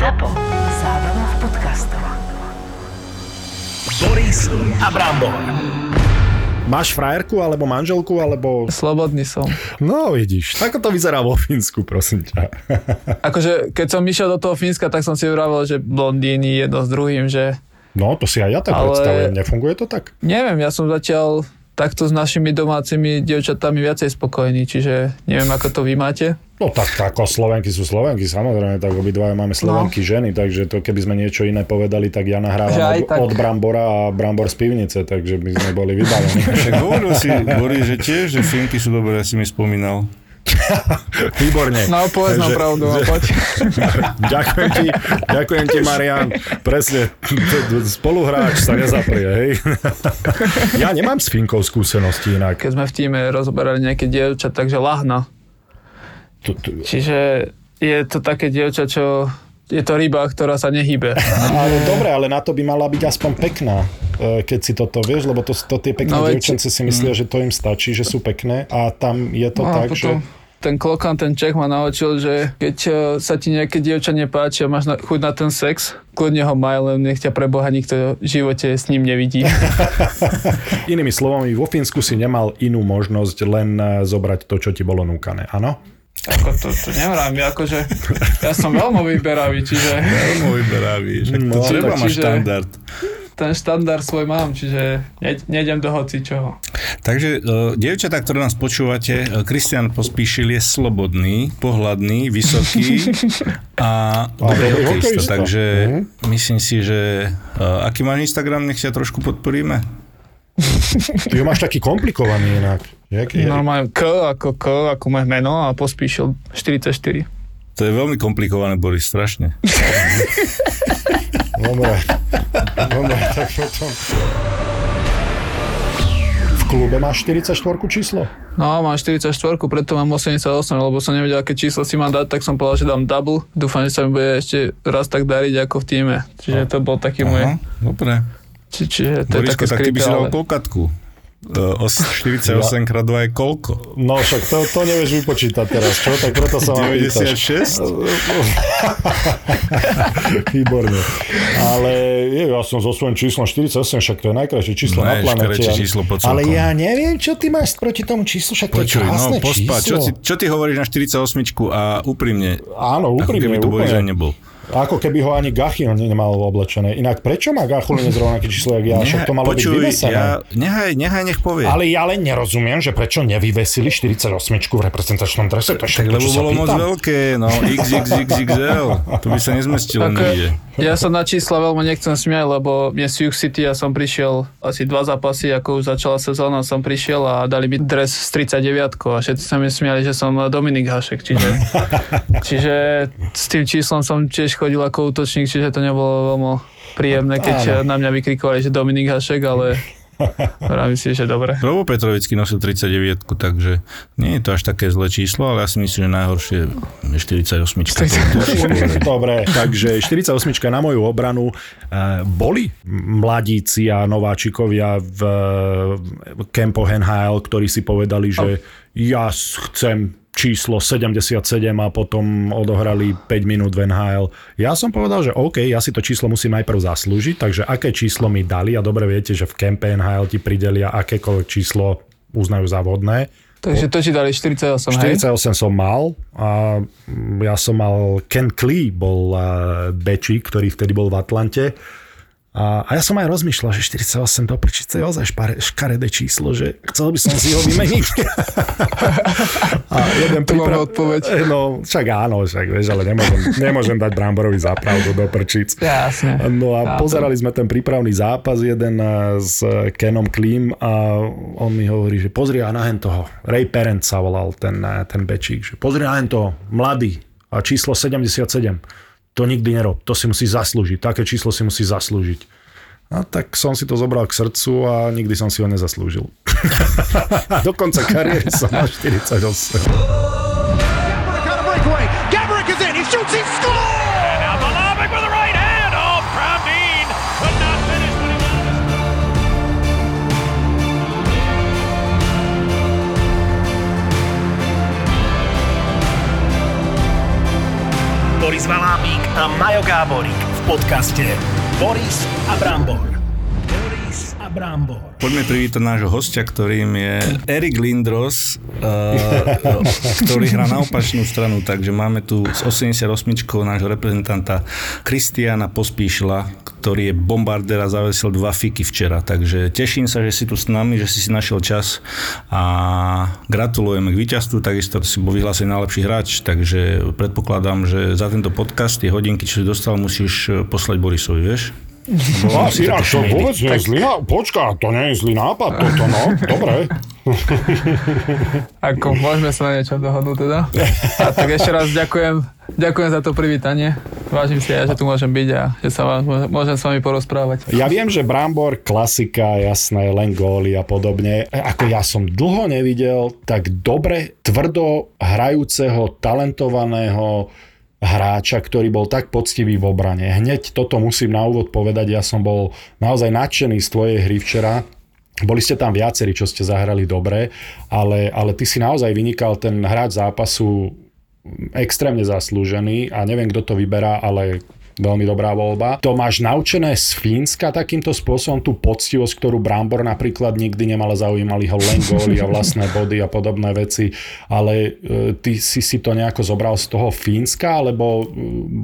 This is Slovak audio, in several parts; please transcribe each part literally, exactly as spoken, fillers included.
zet á pé o. Zábava v podcastoch. Boris Abrambor. Máš frajerku, alebo manželku, alebo... Slobodný som. No, vidíš. Ako to vyzerá vo Fínsku, prosím ťa. Akože, keď som išiel do toho Fínska, tak som si uravil, že blondíny jedno s druhým, že... No, to si aj ja tak ale... predstavujem. Nefunguje to tak? Neviem, ja som zatiaľ takto s našimi domácimi dievčatami viacej spokojný, čiže neviem, ako to vy máte. No tak, ako Slovenky sú Slovenky, samozrejme, tak obidvaja máme Slovenky no. ženy, takže to keby sme niečo iné povedali, tak ja nahrávam od, tak... od Brambora a Brambor z pivnice, takže by sme boli vybavení. Však hovoril si, Boris, že tiež, že Finky sú dobré, ja si mi spomínal. Výborne. No, povedz nám pravdu. ďakujem ti, ďakujem ti, Marian. Presne, spoluhráč sa nezaprie, hej. Ja nemám s Finkou skúsenosti inak. Keď sme v tíme rozoberali nejaké dievča, takže lahna. To, to... Čiže je to také dievča, čo... Je to ryba, ktorá sa nehybe. Ale dobre, ale na to by mala byť aspoň pekná, keď si toto vieš, lebo to, to tie pekné no, dievčence si myslia, že to im stačí, že sú pekné a tam je to no, tak, že... Ten Klokan, ten Čech ma naučil, že keď sa ti nejaké dievča nepáči a máš na, chuť na ten sex, kľudne ho maj, len nech ťa pre Boha nikto v živote s ním nevidí. Inými slovami, vo Fínsku si nemal inú možnosť len zobrať to, čo ti bolo núkané, áno? Ako to, to nevrám, ja akože ja som veľmi vyberavý, čiže... Veľmi vyberavý, že to no, treba mať štandard. Ten štandard svoj mám, čiže ne, nejdem do hocičoho. Takže, dievčatá, ktoré nás počúvate, Kristián Pospíšil je slobodný, pohľadný, vysoký a dobrý hokejista. Takže mm. myslím si, že aký máš Instagram, nech sa trošku podporíme. Ty ho máš taký komplikovaný inak. Normálne K ako K, ako moje meno a Pospíšil štyridsaťštyri. To je veľmi komplikované, Boris, strašne. Dobre. Dobre, tak potom. V klube máš štyridsaťštyri číslo? No, mám štyridsaťštyri, preto mám osemdesiatosem, lebo som nevedel, aké číslo si mám dať, tak som povedal, že dám double. Dúfam, že sa mi bude ešte raz tak dariť ako v tíme. Čiže to bol taký môj... Dobre. Či, čiže to Borisko, je také skryté, tak ty by si dal ale... kolkatku. štyridsaťosem krát dva je koľko? No však to, to nevieš vypočítať teraz, čo? Tak preto sa vám deväťdesiatšesť? Výborne. Ale je, ja som so svojím číslom štyridsaťosem, však to je najkrajšie číslo ne, na planete. Číslo ale ja neviem, čo ty máš proti tomu číslu, však to je krásne no, číslo. Čo, si, čo ty hovoríš na štyridsaťosmičku a úprimne? Áno, úprimne. Ako keby to Boris aj nebol. Ako keby ho ani Gachil nemal oblečené. Inak prečo má Gachil nezrovnaké číslo, jak ja? Nehaj, však to malo počuj, byť vyvesené. Ja, nehaj, nehaj, nech povie. Ale ja len nerozumiem, že prečo nevyvesili štyridsaťosmičku v reprezentačnom drese. To tak, lebo bolo moc veľké, no. iks iks iks iks el. To by sa nezmestilo nikde. Ja sa na čísla veľmi nechcem smiať, lebo mne z Sioux City, ja som prišiel asi dva zápasy, ako už začala sezóna, som prišiel a dali mi dres s tridsaťdeviatkou a všetci sa mi smiali, že som Dominik Hašek. Čiže, čiže s tým číslom som tiež chodil ako útočník, čiže to nebolo veľmi príjemné, keď na mňa vykrikovali, že Dominik Hašek, ale vravím si, že dobre. Robo Petrovický nosil tridsaťdeviatku, takže nie je to až také zlé číslo, ale ja si myslím, že najhoršie je štyridsaťosmička. Dobre, takže štyridsaťosmička na moju obranu. Boli mladíci a nováčikovia v kempo en há el, ktorí si povedali, že ja chcem číslo sedemdesiatsedem a potom odohrali päť minút v en há el. Ja som povedal, že OK, ja si to číslo musím najprv zaslúžiť, takže aké číslo mi dali a dobre viete, že v kempe en há el ti pridelia akékoľvek číslo uznajú za vhodné. Takže to ti dali štyridsaťosem, hej? štyridsaťosem som mal a ja som mal Ken Clee, bol bečík, ktorý vtedy bol v Atlante. A, a ja som aj rozmýšľal, že štyridsaťosem do prčice je ozaj škaredé číslo, že chcel by som si ho vymeniť. A jeden príprav... odpoveď. No, však áno, však, vieš, ale nemôžem, nemôžem dať Bramborovi zápravdu do prčic. Jasne. No a Jasne. Pozerali sme ten prípravný zápas jeden s Kenom Cleem a on mi hovorí, že pozri a nahen toho. Ray Parent sa volal ten, ten bečík, že pozri nahen toho, mladý a číslo sedemdesiatsedem. To nikdy nerob, to si musí zaslúžiť, také číslo si musí zaslúžiť. A tak som si to zobral k srdcu a nikdy som si ho nezaslúžil. Do konca kariéry som na štyridsaťosem. Boris Valábík a Majo Gáborík v podcaste Boris a Brambor. Boris a Brambor. Poďme privítať nášho hostia, ktorým je Erik Lindros, uh, ktorý hrá na opačnú stranu, takže máme tu z osemdesiatosmičkou nášho reprezentanta Kristiána Pospíšila, ktorý je bombardér a zavesil dva fiky včera. Takže teším sa, že si tu s nami, že si si našiel čas a gratulujeme k víťazstvu. Takisto si bol vyhlásený najlepší hráč, takže predpokladám, že za tento podcast tie hodinky, čo si dostal, musíš poslať Borisovi, vieš? Vás, ja, to vôbec nie je zlý nápad. Počká, to nie je zlý nápad, toto no, dobre. Ako, môžeme sa na niečo dohodnúť teda? A tak ešte raz ďakujem, ďakujem za to privítanie. Vážim si aj, že tu môžem byť a že sa vám, môžem s vami porozprávať. Ja viem, že brambor, klasika, jasné, len góly a podobne. Ako ja som dlho nevidel tak dobre, tvrdo hrajúceho, talentovaného hráča, ktorý bol tak poctivý v obrane. Hneď toto musím na úvod povedať, ja som bol naozaj nadšený z tvojej hry včera. Boli ste tam viacerí, čo ste zahrali dobre, ale, ale ty si naozaj vynikal, ten hráč zápasu extrémne zaslúžený a neviem, kto to vyberá, ale veľmi dobrá voľba. To máš naučené z Fínska takýmto spôsobom, tú poctivosť, ktorú brambor napríklad nikdy nemala, zaujímali ho len góly a vlastné body a podobné veci, ale e, ty si si to nejako zobral z toho Fínska, alebo e,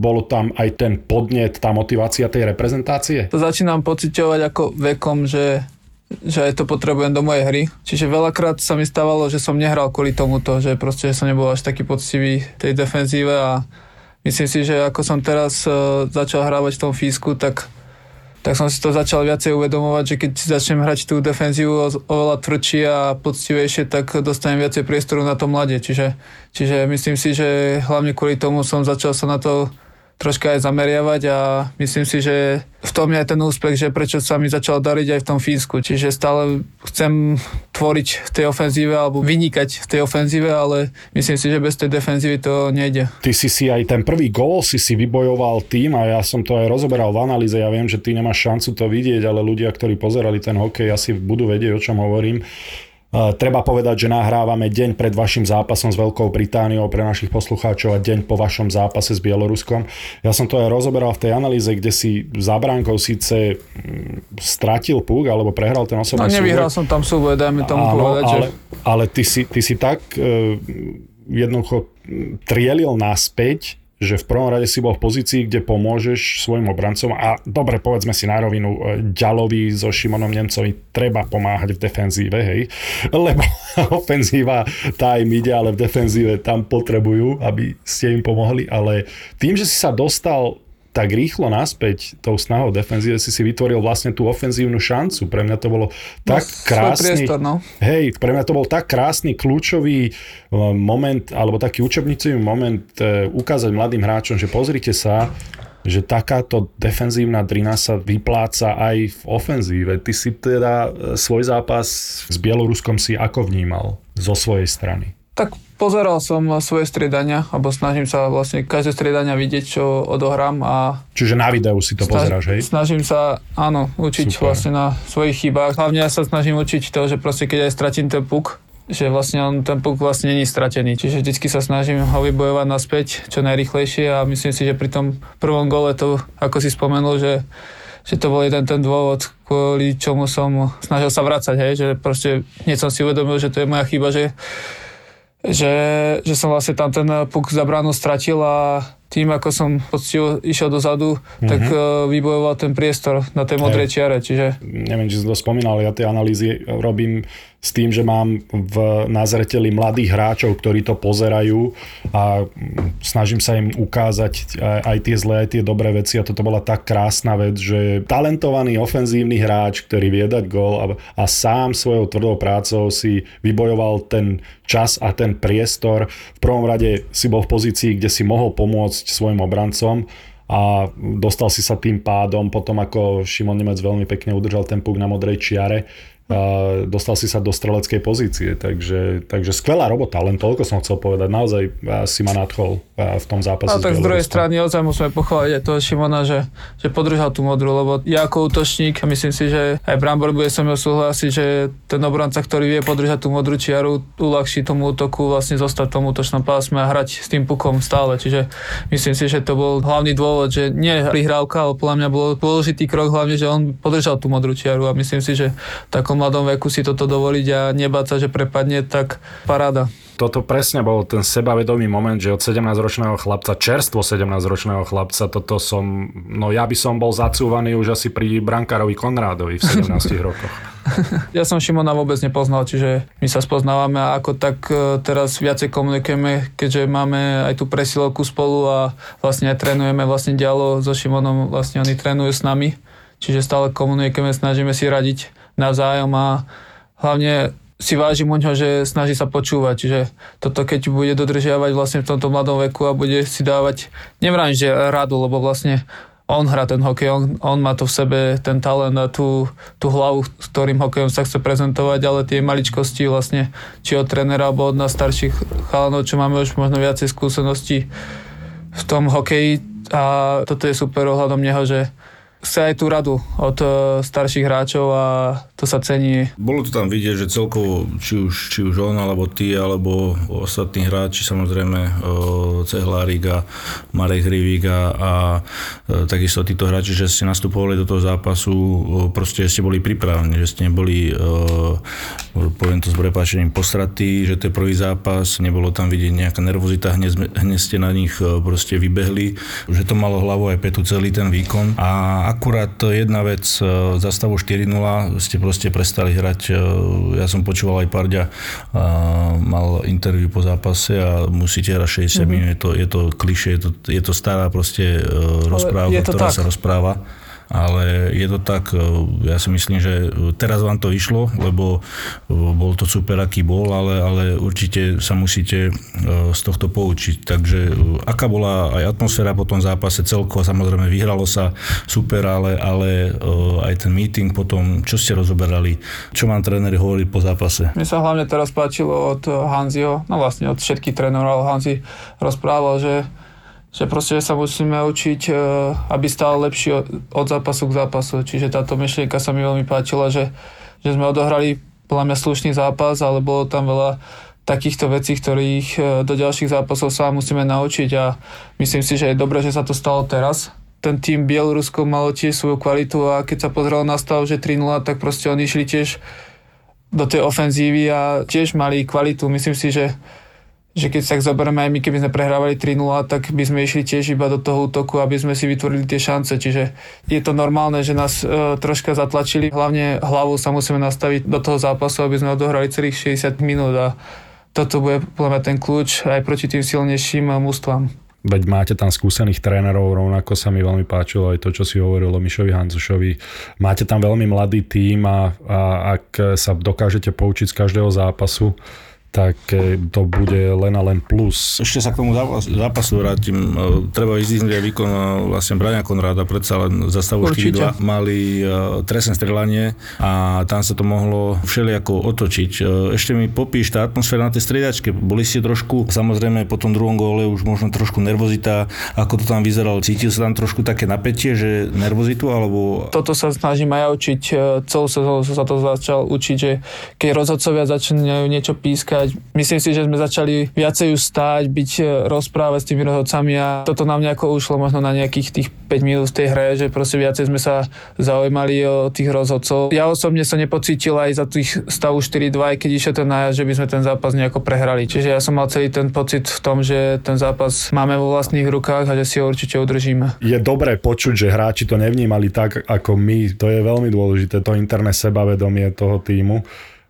bolo tam aj ten podnet, tá motivácia tej reprezentácie? To začínam pociťovať ako vekom, že že aj to potrebujem do mojej hry. Čiže veľakrát sa mi stávalo, že som nehral kvôli tomuto, že proste že som nebol až taký poctivý tej defenzíve a myslím si, že ako som teraz uh, začal hrávať v tom Físku, tak, tak som si to začal viacej uvedomovať, že keď začnem hrať tú defenzívu oveľa tvrdšie a poctivejšie, tak dostanem viacej priestoru na to mladé. Čiže, čiže myslím si, že hlavne kvôli tomu som začal sa na to troška aj zameriavať a myslím si, že v tom je ten úspech, že prečo sa mi začalo dariť aj v tom Fínsku. Čiže stále chcem tvoriť v tej ofenzíve alebo vynikať v tej ofenzíve, ale myslím si, že bez tej defenzívy to nejde. Ty si si aj ten prvý gól si si vybojoval tým a ja som to aj rozoberal v analýze. Ja viem, že ty nemáš šancu to vidieť, ale ľudia, ktorí pozerali ten hokej, asi budú vedieť, o čom hovorím. Uh, treba povedať, že nahrávame deň pred vašim zápasom s Veľkou Britániou pre našich poslucháčov a deň po vašom zápase s Bieloruskom. Ja som to aj rozoberal v tej analýze, kde si za bránkou síce mm, stratil puk, alebo prehral ten osobný súboj. No nevyhral som tam súboj, dajme tomu áno, povedať. Ale, že... ale ty, si, ty si tak uh, jednoducho trielil naspäť, že v prvom rade si bol v pozícii, kde pomôžeš svojim obrancom a dobre, povedzme si na rovinu, Ďalovi so Šimonom Nemcovi treba pomáhať v defenzíve, hej, lebo ofenzíva tá im ide, ale v defenzíve tam potrebujú, aby ste im pomohli, ale tým, že si sa dostal tak rýchlo naspäť tou snahou defenzíve, si si vytvoril vlastne tú ofenzívnu šancu. Pre mňa to bolo tak no, krásny... Priestor, no. Hej, pre mňa to bol tak krásny, kľúčový moment, alebo taký učebnicový moment e, ukázať mladým hráčom, že pozrite sa, že takáto defenzívna drina sa vypláca aj v ofenzíve. Ty si teda svoj zápas s Bieloruskom si ako vnímal zo svojej strany? Tak pozeral som svoje striedania, alebo snažím sa vlastne každé striedania vidieť, čo odohrám. A čiže na videu si to snaž, pozeráš, hej? Snažím sa, áno, učiť super. Vlastne na svojich chybách. Hlavne ja sa snažím učiť to, že proste keď aj stratím ten puk, že vlastne on, ten puk vlastne nie je stratený. Čiže vždycky sa snažím ho vybojovať naspäť čo najrýchlejšie a myslím si, že pri tom prvom gole to, ako si spomenul, že, že to bol jeden ten dôvod, kvôli čomu som snažil sa vracať, hej? Že proste hneď som si uvedomil, že to je moja chyba, že Že, že som vlastne tam ten puk za bránu stratil a tým, ako som poctivo išiel dozadu, mm-hmm. tak uh, vybojoval ten priestor na tej modrej čiare. Čiže... Neviem, či som to spomínal, ja tie analýzy robím s tým, že mám v, na zreteli mladých hráčov, ktorí to pozerajú a snažím sa im ukázať aj, aj tie zlé, aj tie dobré veci a toto bola tak krásna vec, že talentovaný ofenzívny hráč, ktorý vie dať gól a, a sám svojou tvrdou prácou si vybojoval ten čas a ten priestor. V prvom rade si bol v pozícii, kde si mohol pomôcť svojim obrancom a dostal si sa tým pádom potom, ako Šimon Nemec veľmi pekne udržal ten puk na modrej čiare, dostal si sa do streleckej pozície, takže, takže skvelá robota, len toľko som chcel povedať, naozaj si ma nadchol v tom zápase. No tak z druhej strany ozaj musíme pochváliť aj toho Šimona, že, že podržal tú modru, lebo ja ako útočník, myslím si, že aj Brambor bude som mňa súhlasiť, že ten obranca, ktorý vie podržať tú modrú čiaru, uľahčí tomu útoku vlastne zostať v tom útočnom pásme a hrať s tým pukom stále, čiže myslím si, že to bol hlavný dôvod, že nie prihrávka, ale podľa mňa bol dôležitý krok hlavne, že on podržal tú modrú čiaru a myslím si, že takom v mladom veku si toto dovoliť a nebáť sa, že prepadne, tak paráda. Toto presne bol ten sebavedomý moment, že od sedemnásťročného chlapca, čerstvo sedemnásťročného chlapca, toto som, no ja by som bol zacúvaný už asi pri brankárovi Konrádovi v sedemnástich rokoch. Ja som Šimona vôbec nepoznal, čiže my sa spoznávame a ako tak teraz viacej komunikujeme, keďže máme aj tú presilovku spolu a vlastne aj trénujeme vlastne dialo so Šimonom, vlastne oni trénujú s nami, čiže stále komunikujeme, snažíme si radiť navzájom a hlavne si vážim u ňoho, že snaží sa počúvať, čiže toto keď bude dodržiavať vlastne v tomto mladom veku a bude si dávať, nevrámim, že radu, lebo vlastne on hrá ten hokej, on, on má to v sebe, ten talent a tú, tú hlavu, s ktorým hokejom sa chce prezentovať, ale tie maličkosti vlastne, či od trénera alebo od nás starších chalanov, čo máme už možno viacej skúseností v tom hokeji a toto je super ohľadom neho, že chce aj tú radu od starších hráčov a to sa cení. Bolo to tam vidieť, že celkovo, či už, či už on, alebo ty, alebo ostatní hráči, samozrejme Cehlárik a Marek Hrivík a, a takisto títo hráči, že ste nastupovali do toho zápasu, proste ste boli pripravení, že ste neboli, poviem to s prepáčením, posratí, že to je prvý zápas, nebolo tam vidieť nejaká nervozita, hneď, hneď ste na nich proste vybehli, že to malo hlavu aj petu celý ten výkon a akurát jedna vec, za stavu štyri nula ste proste prestali hrať. Ja som počúval aj Parďa, mal interview po zápase a musíte hrať šesťdesiat mm-hmm. minút, je to, je to klišé, je to, je to stará proste rozprávka, ktorá tak sa rozpráva. Ale je to tak, ja si myslím, že teraz vám to išlo, lebo bol to super, aký bol, ale, ale určite sa musíte z tohto poučiť. Takže aká bola aj atmosféra po tom zápase celko, samozrejme vyhralo sa super, ale, ale aj ten meeting potom, čo ste rozoberali, čo vám tréneri hovorili po zápase? Mne sa hlavne teraz páčilo od Hanziho, no vlastne od všetkých trénerov, Hanzi rozprával, že že proste sa musíme učiť, aby stál lepší od zápasu k zápasu. Čiže táto myšlienka sa mi veľmi páčila, že, že sme odohrali podľa mňa slušný zápas, ale bolo tam veľa takýchto vecí, ktorých do ďalších zápasov sa musíme naučiť a myslím si, že je dobré, že sa to stalo teraz. Ten tým Bielorusko malo tiež svoju kvalitu a keď sa pozrel na stav, že tri nula, tak proste oni išli tiež do tej ofenzívy a tiež mali kvalitu. Myslím si, že že keď sa zoberieme aj my, keby sme prehrávali tri nula, tak by sme išli tiež iba do toho útoku, aby sme si vytvorili tie šance. Čiže je to normálne, že nás e, troška zatlačili. Hlavne hlavou sa musíme nastaviť do toho zápasu, aby sme odohrali celých šesťdesiat minút a toto bude podľa mňa ten kľúč aj proti tým silnejším mužstvám. Veď máte tam skúsených trénerov, rovnako sa mi veľmi páčilo aj to, čo si hovoril o Mišovi Hanzušovi. Máte tam veľmi mladý tím a, a ak sa dokážete poučiť z každého zápasu, tak to bude len a len plus. Ešte sa k tomu zápasu vrátim. Treba vyzdvihnúť aj výkon vlastne Braňa Konráda, predsa len za stavu štyri dva mali trestné strieľanie a tam sa to mohlo všelijako otočiť. Ešte mi popíš tá atmosféra na tej striedačke. Boli ste trošku, samozrejme po tom druhom góle už možno trošku nervozita, ako to tam vyzeralo. Cítil sa tam trošku také napätie, že nervozitu alebo... Toto sa snažím aj ja učiť. Celú sezónu som sa to začal učiť, že keď rozhodcovia začínajú niečo pískať, myslím si, že sme začali viacej už stáť, byť rozprávať s tými rozhodcami a toto nám nejako ušlo možno na nejakých tých päť minút v tej hre, že proste viacej sme sa zaujímali o tých rozhodcov. Ja osobne som nepocítil aj za tých stavu štyri dva, keď išiel ten nájazd, že by sme ten zápas nejako prehrali. Čiže ja som mal celý ten pocit v tom, že ten zápas máme vo vlastných rukách a že si ho určite udržíme. Je dobré počuť, že hráči to nevnímali tak ako my. To je veľmi dôležité, to interné sebavedomie toho tímu.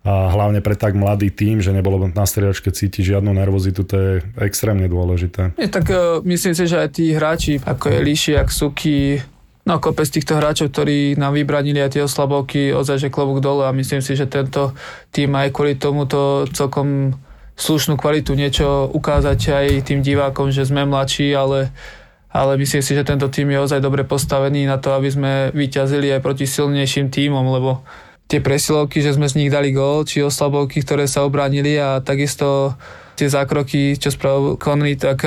A hlavne pre tak mladý tím, že nebolo na striedačke cítiť žiadnu nervozitu, to je extrémne dôležité. Je, tak uh, myslím si, že aj tí hráči, ako je Lišiak, Suki, no kopec týchto hráčov, ktorí nám vybranili aj tie oslabovky, ozaj, že klobúk dole a myslím si, že tento tím aj kvôli tomuto celkom slušnú kvalitu niečo ukázať aj tým divákom, že sme mladší, ale ale myslím si, že tento tím je ozaj dobre postavený na to, aby sme vyťazili aj proti silnejším tímom, lebo tie presilovky, že sme z nich dali gól, či oslabovky, ktoré sa obránili, a takisto tie zákroky, čo spravil Conley, tak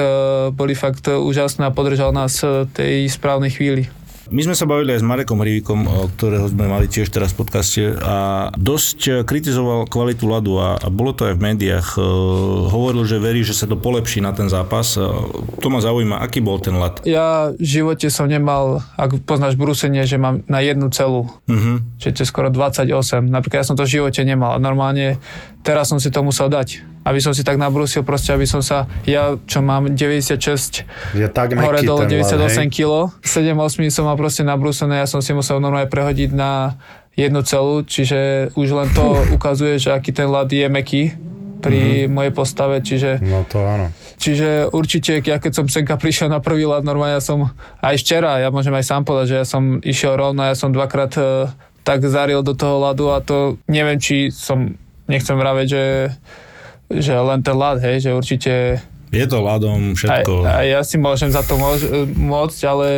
boli fakt úžasné a podržal nás v tej správnej chvíli. My sme sa bavili aj s Marekom Hrivíkom, ktorého sme mali tiež teraz v podcaste, a dosť kritizoval kvalitu ľadu a bolo to aj v médiách. Hovoril, že verí, že sa to polepší na ten zápas. To ma zaujíma, aký bol ten ľad? Ja v živote som nemal, ak poznáš brúsenie, že mám na jednu celú. Uh-huh. Čiže to je skoro dvadsaťosem. Napríklad ja som to v živote nemal. A normálne teraz som si to musel dať. Aby som si tak nabrúsil, proste aby som sa, ja čo mám deväťdesiatšesť, ja tak hore dole deväťdesiatosem kilogramov, sedem osem som mal proste nabrúsené, ja som si musel normálne prehodiť na jednu celú, čiže už len to ukazuje, že aký ten ľad je mäkký pri mm-hmm. mojej postave, čiže... No to áno. Čiže určite, ja keď som senka prišiel na prvý ľad, normálne ja som, aj včera, ja môžem aj sám povedať, že ja som išiel rovno, ja som dvakrát e, tak zaril do toho ľadu a to neviem, či som, nechcem vraveť, že... že len ten ľad, hej, že určite... Je to ľadom všetko. A ja si môžem za to môž, môcť, ale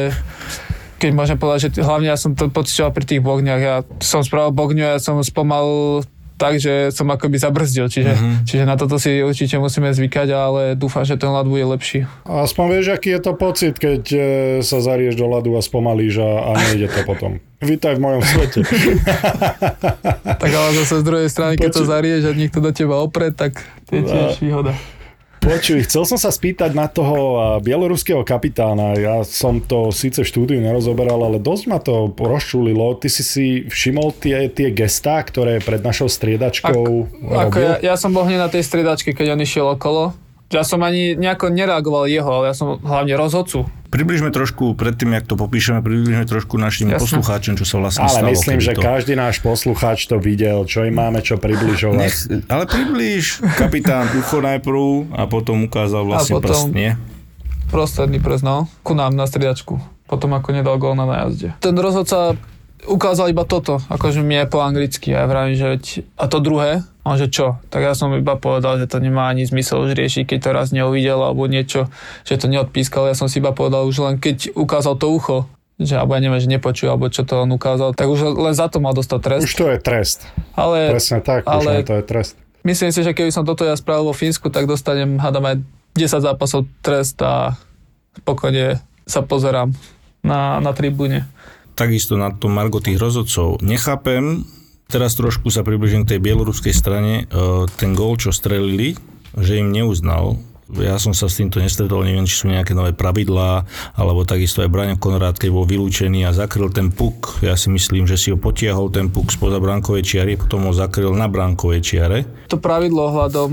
keď môžem povedať, že hlavne ja som to pociťoval pri tých bogňach. Ja som spravil bogňu a ja som spomal tak, že som akoby zabrzdil. Čiže, uh-huh. čiže na toto si určite musíme zvykať, ale dúfam, že ten ľad bude lepší. A aspoň vieš, aký je to pocit, keď sa zarieš do ľadu a spomalíš a, a nejde to potom. Vítaj v mojom svete. Tak ale zase z druhej strany, Poču... keď to zarieš a niekto do teba opre, tak to je tiež výhoda. Počuj, chcel som sa spýtať na toho bieloruského kapitána. Ja som to síce v štúdiu nerozoberal, ale dosť ma to rozčulilo. Ty si si všimol tie, tie gestá, ktoré pred našou striedačkou Ak, robil? Ja, ja som bol hneď na tej striedačke, keď on išiel okolo. Ja som ani nejako nereagoval jeho, ale ja som hlavne rozhodcu. Približme trošku, predtým, jak to popíšeme, približme trošku našim Jasne. Poslucháčom, čo sa vlastne ale stalo. Ale myslím, že to... každý náš poslucháč to videl, čo im máme čo približovať. Nech, ale približ, kapitán ucho najprv a potom ukázal vlastne prst, nie? Prostredný prst, no, ku nám na striedačku. Potom ako nedal gól na najazde. Ten rozhodca ukázal iba toto, akože mi je po anglicky. Ja vravím, že a to druhé, on že čo? Tak ja som iba povedal, že to nemá ani zmysel už riešiť, keď to raz neuvidel alebo niečo, že to neodpískal. Ja som si iba povedal už len, keď ukázal to ucho, že alebo ja neviem, že nepočul, alebo čo to on ukázal, tak už len za to mal dostať trest. Už to je trest. Ale, presne tak, ale, už to je trest. Myslím si, že keby som toto ja spravil vo Fínsku, tak dostanem, hádam aj desať zápasov trest a spokojne sa pozerám na, na tribúne. Takisto na to margo tých rozhodcov. Nechápem, teraz trošku sa približím k tej bieloruskej strane, ten gól, čo strelili, že im neuznal. Ja som sa s týmto nestretol, neviem, či sú nejaké nové pravidlá, alebo takisto aj Braňa Konrád, keď bol vylúčený a zakryl ten puk. Ja si myslím, že si ho potiahol ten puk spoza bránkovej čiary, potom ho zakryl na bránkovej čiare. To pravidlo ohľadom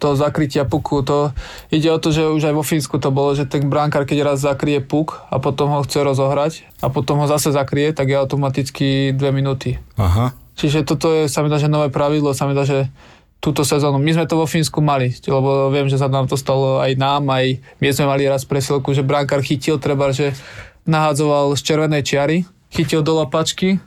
toho zakrytia puku, to ide o to, že už aj vo Fínsku to bolo, že ten bránkár, keď raz zakrie puk a potom ho chce rozohrať a potom ho zase zakrie, tak je automaticky dve minúty. Aha. Čiže toto je, sa mi dá, že nové pravidlo, sa mi dá, že túto sezónu. My sme to vo Fínsku mali, lebo viem, že sa nám to stalo aj nám, aj my sme mali raz presilku, že brankár chytil, treba, že nahádzoval z červenej čiary, chytil do lapačky,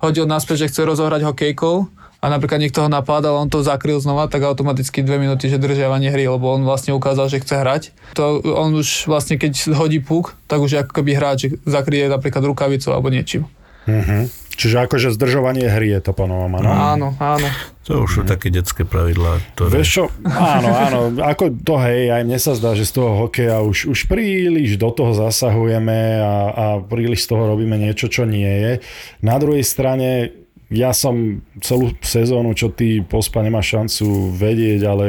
hodil naspäť, že chce rozohrať hokejkou a napríklad niekto ho napádal, on to zakryl znova, tak automaticky dve minúty, že držiavanie hry, lebo on vlastne ukázal, že chce hrať. To on už vlastne, keď hodí puk, tak už ako keby hráč, že zakryje napríklad rukavicou alebo niečím. Mhm. Čiže akože zdržovanie hry je to panováma, no? Áno, áno. To už sú také detské pravidlá, ktoré... Vieš čo? Áno, áno. Ako to, hej, aj mne sa zdá, že z toho hokeja už, už príliš do toho zasahujeme a, a príliš z toho robíme niečo, čo nie je. Na druhej strane, ja som celú sezónu, čo ty Pospa nemá šancu vedieť, ale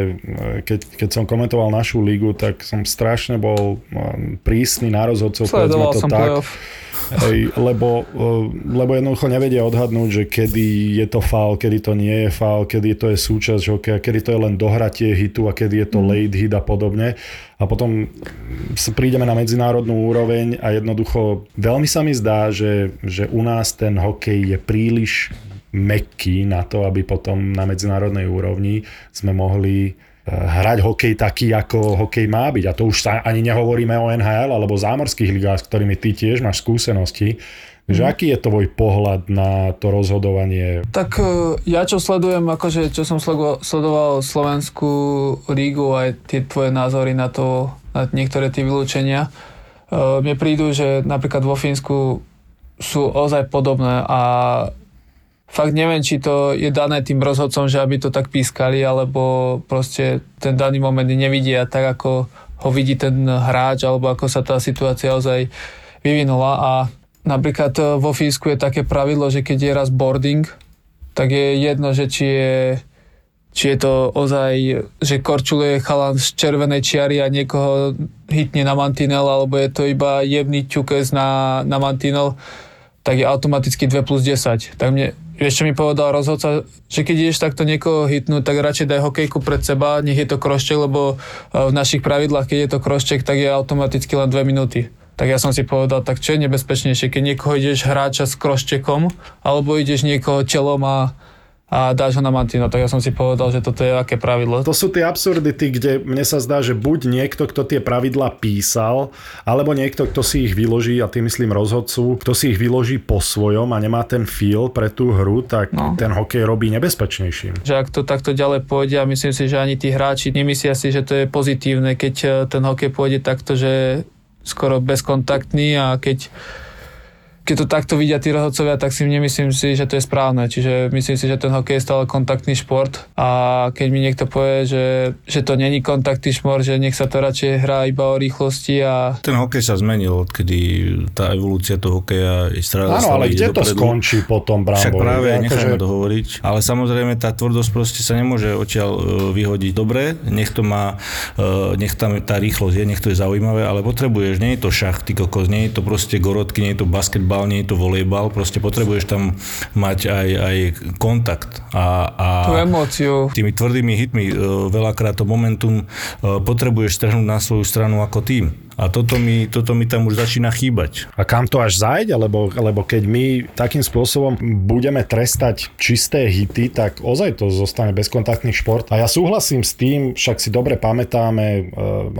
keď, keď som komentoval našu ligu, tak som strašne bol prísny na rozhodcov, povedzme to tak. Hej, lebo, lebo jednoducho nevedia odhadnúť, že kedy je to faul, kedy to nie je faul, kedy to je súčasť hokeja, kedy to je len dohratie hitu a kedy je to late hit a podobne. A potom prídeme na medzinárodnú úroveň a jednoducho veľmi sa mi zdá, že, že u nás ten hokej je príliš mäkký na to, aby potom na medzinárodnej úrovni sme mohli hrať hokej taký, ako hokej má byť. A to už sa ani nehovoríme o en há el alebo zámorských ligách, s ktorými ty tiež máš skúsenosti. Že mm. aký je tvoj pohľad na to rozhodovanie? Tak ja čo sledujem, akože čo som sledoval slovenskú lígu, aj tie tvoje názory na to, na niektoré tie vylúčenia, mne prídu, že napríklad vo Fínsku sú ozaj podobné a fakt neviem, či to je dané tým rozhodcom, že aby to tak pískali, alebo proste ten daný moment nevidia tak, ako ho vidí ten hráč, alebo ako sa tá situácia ozaj vyvinula. A napríklad vo Fínsku je také pravidlo, že keď je raz boarding, tak je jedno, že či je, či je to ozaj, že korčuluje chalan z červenej čiary a niekoho hitne na mantinel, alebo je to iba jemný ťukec na, na mantinel, tak je automaticky dve plus desať. Tak mne, ešte mi povedal rozhodca, že keď ideš takto niekoho hitnúť, tak radšej daj hokejku pred seba, nech je to krošček, lebo v našich pravidlách, keď je to krošček, tak je automaticky len dve minúty. Tak ja som si povedal, tak čo je nebezpečnejšie, keď niekoho ideš hráča s kroščekom, alebo ideš niekoho telom a a dáš ho na mantino. Tak ja som si povedal, že toto je aké pravidlo. To sú tie absurdity, kde mne sa zdá, že buď niekto, kto tie pravidlá písal, alebo niekto, kto si ich vyloží, a tým myslím rozhodcu, kto si ich vyloží po svojom a nemá ten feel pre tú hru, tak no. Ten hokej robí nebezpečnejším. Že ak to takto ďalej pôjde, a myslím si, že ani tí hráči nemyslia si, že to je pozitívne, keď ten hokej pôjde takto, že skoro bezkontaktný, a keď Keď to takto vidia tí rozhodcovia, tak si nemyslím si, že to je správne. Čiže myslím si, že ten hokej je stále kontaktný šport, a keď mi niekto povie, že, že to není kontaktný šport, že nech sa to radšej hrá iba o rýchlosti a... Ten hokej sa zmenil, odkedy tá evolúcia toho hokeja je stále... Áno, ale kde to dopredu skončí potom, Brambo? Však práve, ja, nechajme to hovoriť. Ale samozrejme, tá tvrdosť proste sa nemôže odtiaľ vyhodiť. Dobre, nech to má, nech tam tá rýchlosť je, nech to je zaujímavé, ale potrebuješ, nie je to šach, ty kokos, nie je to proste gorotky, nie je to basketbal, nie je to volejbal, proste potrebuješ tam mať aj, aj kontakt a, a tú emóciu. Tými tvrdými hitmi veľakrát to momentum potrebuješ strhnúť na svoju stranu ako tým. A toto mi, toto mi tam už začína chýbať. A kam to až zájde? Lebo, lebo keď my takým spôsobom budeme trestať čisté hity, tak ozaj to zostane bezkontaktný šport. A ja súhlasím s tým, však si dobre pamätáme e,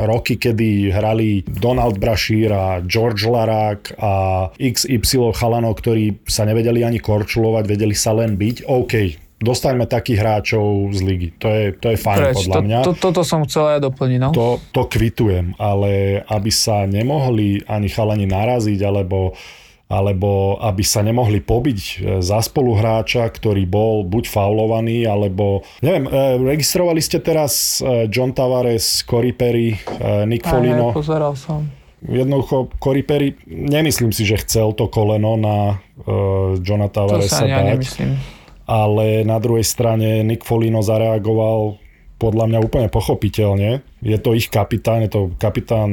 roky, kedy hrali Donald Brashear a George Larák a iks ypsilon chalanov, ktorí sa nevedeli ani korčulovať, vedeli sa len byť. OK. Dostaňme takých hráčov z ligy. To je, to je fajn Preč, podľa to, mňa. To, toto som chcel aj doplniť. No? To, to kvitujem, ale aby sa nemohli ani chalani naraziť, alebo, alebo aby sa nemohli pobiť za spoluhráča, ktorý bol buď faulovaný, alebo... Neviem, eh, registrovali ste teraz eh, John Tavares, Corey Perry, eh, Nick Foligno? Aj, pozeral som. Jednoducho, Corey Perry, nemyslím si, že chcel to koleno na eh, Johna Tavaresa. To sa ja nemyslím. Ale na druhej strane Nick Foligno zareagoval podľa mňa úplne pochopiteľne. Je to ich kapitán, je to kapitán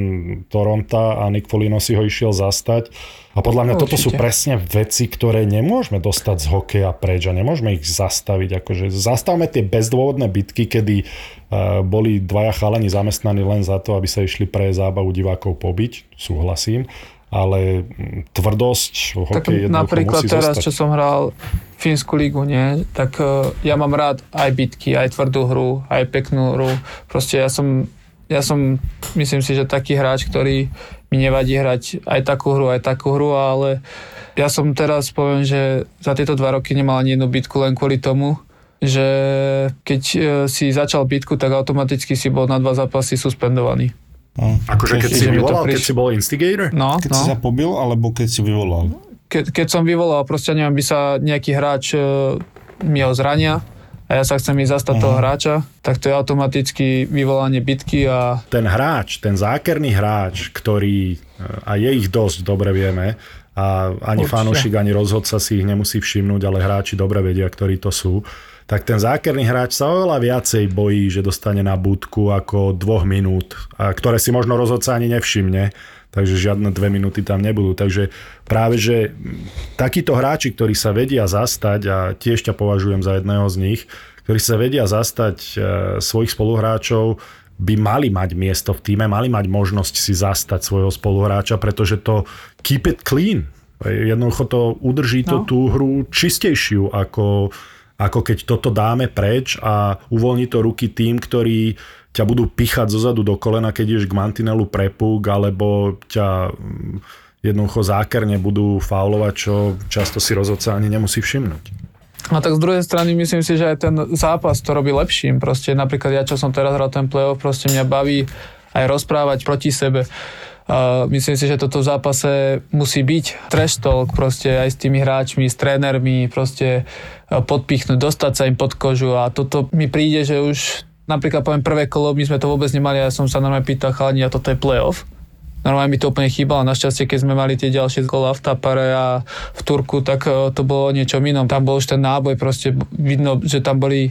Toronta a Nick Foligno si ho išiel zastať. A podľa mňa Určite. Toto sú presne veci, ktoré nemôžeme dostať z hokeja preč a nemôžeme ich zastaviť. Akože zastavme tie bezdôvodné bitky, kedy boli dvaja chalani zamestnaní len za to, aby sa išli pre zábavu divákov pobiť. Súhlasím. Ale tvrdosť v hokeji jednoducho musí zostať. Tak napríklad teraz, čo som hral Fínsku ligu, nie? Tak uh, ja mám rád aj bitky, aj tvrdú hru, aj peknú hru. Proste ja som, ja som, myslím si, že taký hráč, ktorý mi nevadí hrať aj takú hru, aj takú hru, ale ja som teraz poviem, že za tieto dva roky nemal ani jednu bitku len kvôli tomu, že keď uh, si začal bitku, tak automaticky si bol na dva zápasy suspendovaný. No. Akože keď, keď si vyvolal, keď si bol instigator? No, keď no. si sa pobil, alebo keď si vyvolal? Ke, keď som vyvolal, proste neviem, by sa nejaký hráč uh, mi ho zrania a ja sa chcem ísť zastať toho hráča, tak to je automaticky vyvolanie bitky a... Ten hráč, ten zákerný hráč, ktorý, a je ich dosť, dobre vieme, a ani Určite. Fanúšik, ani rozhodca si ich nemusí všimnúť, ale hráči dobre vedia, ktorí to sú, tak ten zákerný hráč sa oveľa viacej bojí, že dostane na budku ako dvoch minút, a ktoré si možno rozhodca ani nevšimne, takže žiadne dve minúty tam nebudú. Takže práve, že takíto hráči, ktorí sa vedia zastať, a tiež ťa považujem za jedného z nich, ktorí sa vedia zastať svojich spoluhráčov, by mali mať miesto v tíme, mali mať možnosť si zastať svojho spoluhráča, pretože to keep it clean. Jednoducho to udrží to no. tú hru čistejšiu ako... ako keď toto dáme preč a uvoľní to ruky tým, ktorí ťa budú pichať zozadu do kolena, keď ideš k mantinelu pre puk, alebo ťa jednoducho zákerne budú faulovať, čo často si rozhodca ani nemusí všimnúť. A tak z druhej strany myslím si, že aj ten zápas to robí lepším. Proste napríklad ja, čo som teraz hral ten playoff, proste mňa baví aj rozprávať proti sebe. A myslím si, že toto v zápase musí byť trash talk proste aj s tými hráčmi, s trénermi, proste podpichnúť, dostať sa im pod kožu a toto mi príde, že už napríklad poviem prvé kolo, my sme to vôbec nemali a ja som sa normálne pýtal chalani, a toto je playoff. Normálne mi to úplne chýbalo. Našťastie, keď sme mali tie ďalšie kola v Tappare a v Turku, tak to bolo niečo inom. Tam bol už ten náboj, proste vidno, že tam boli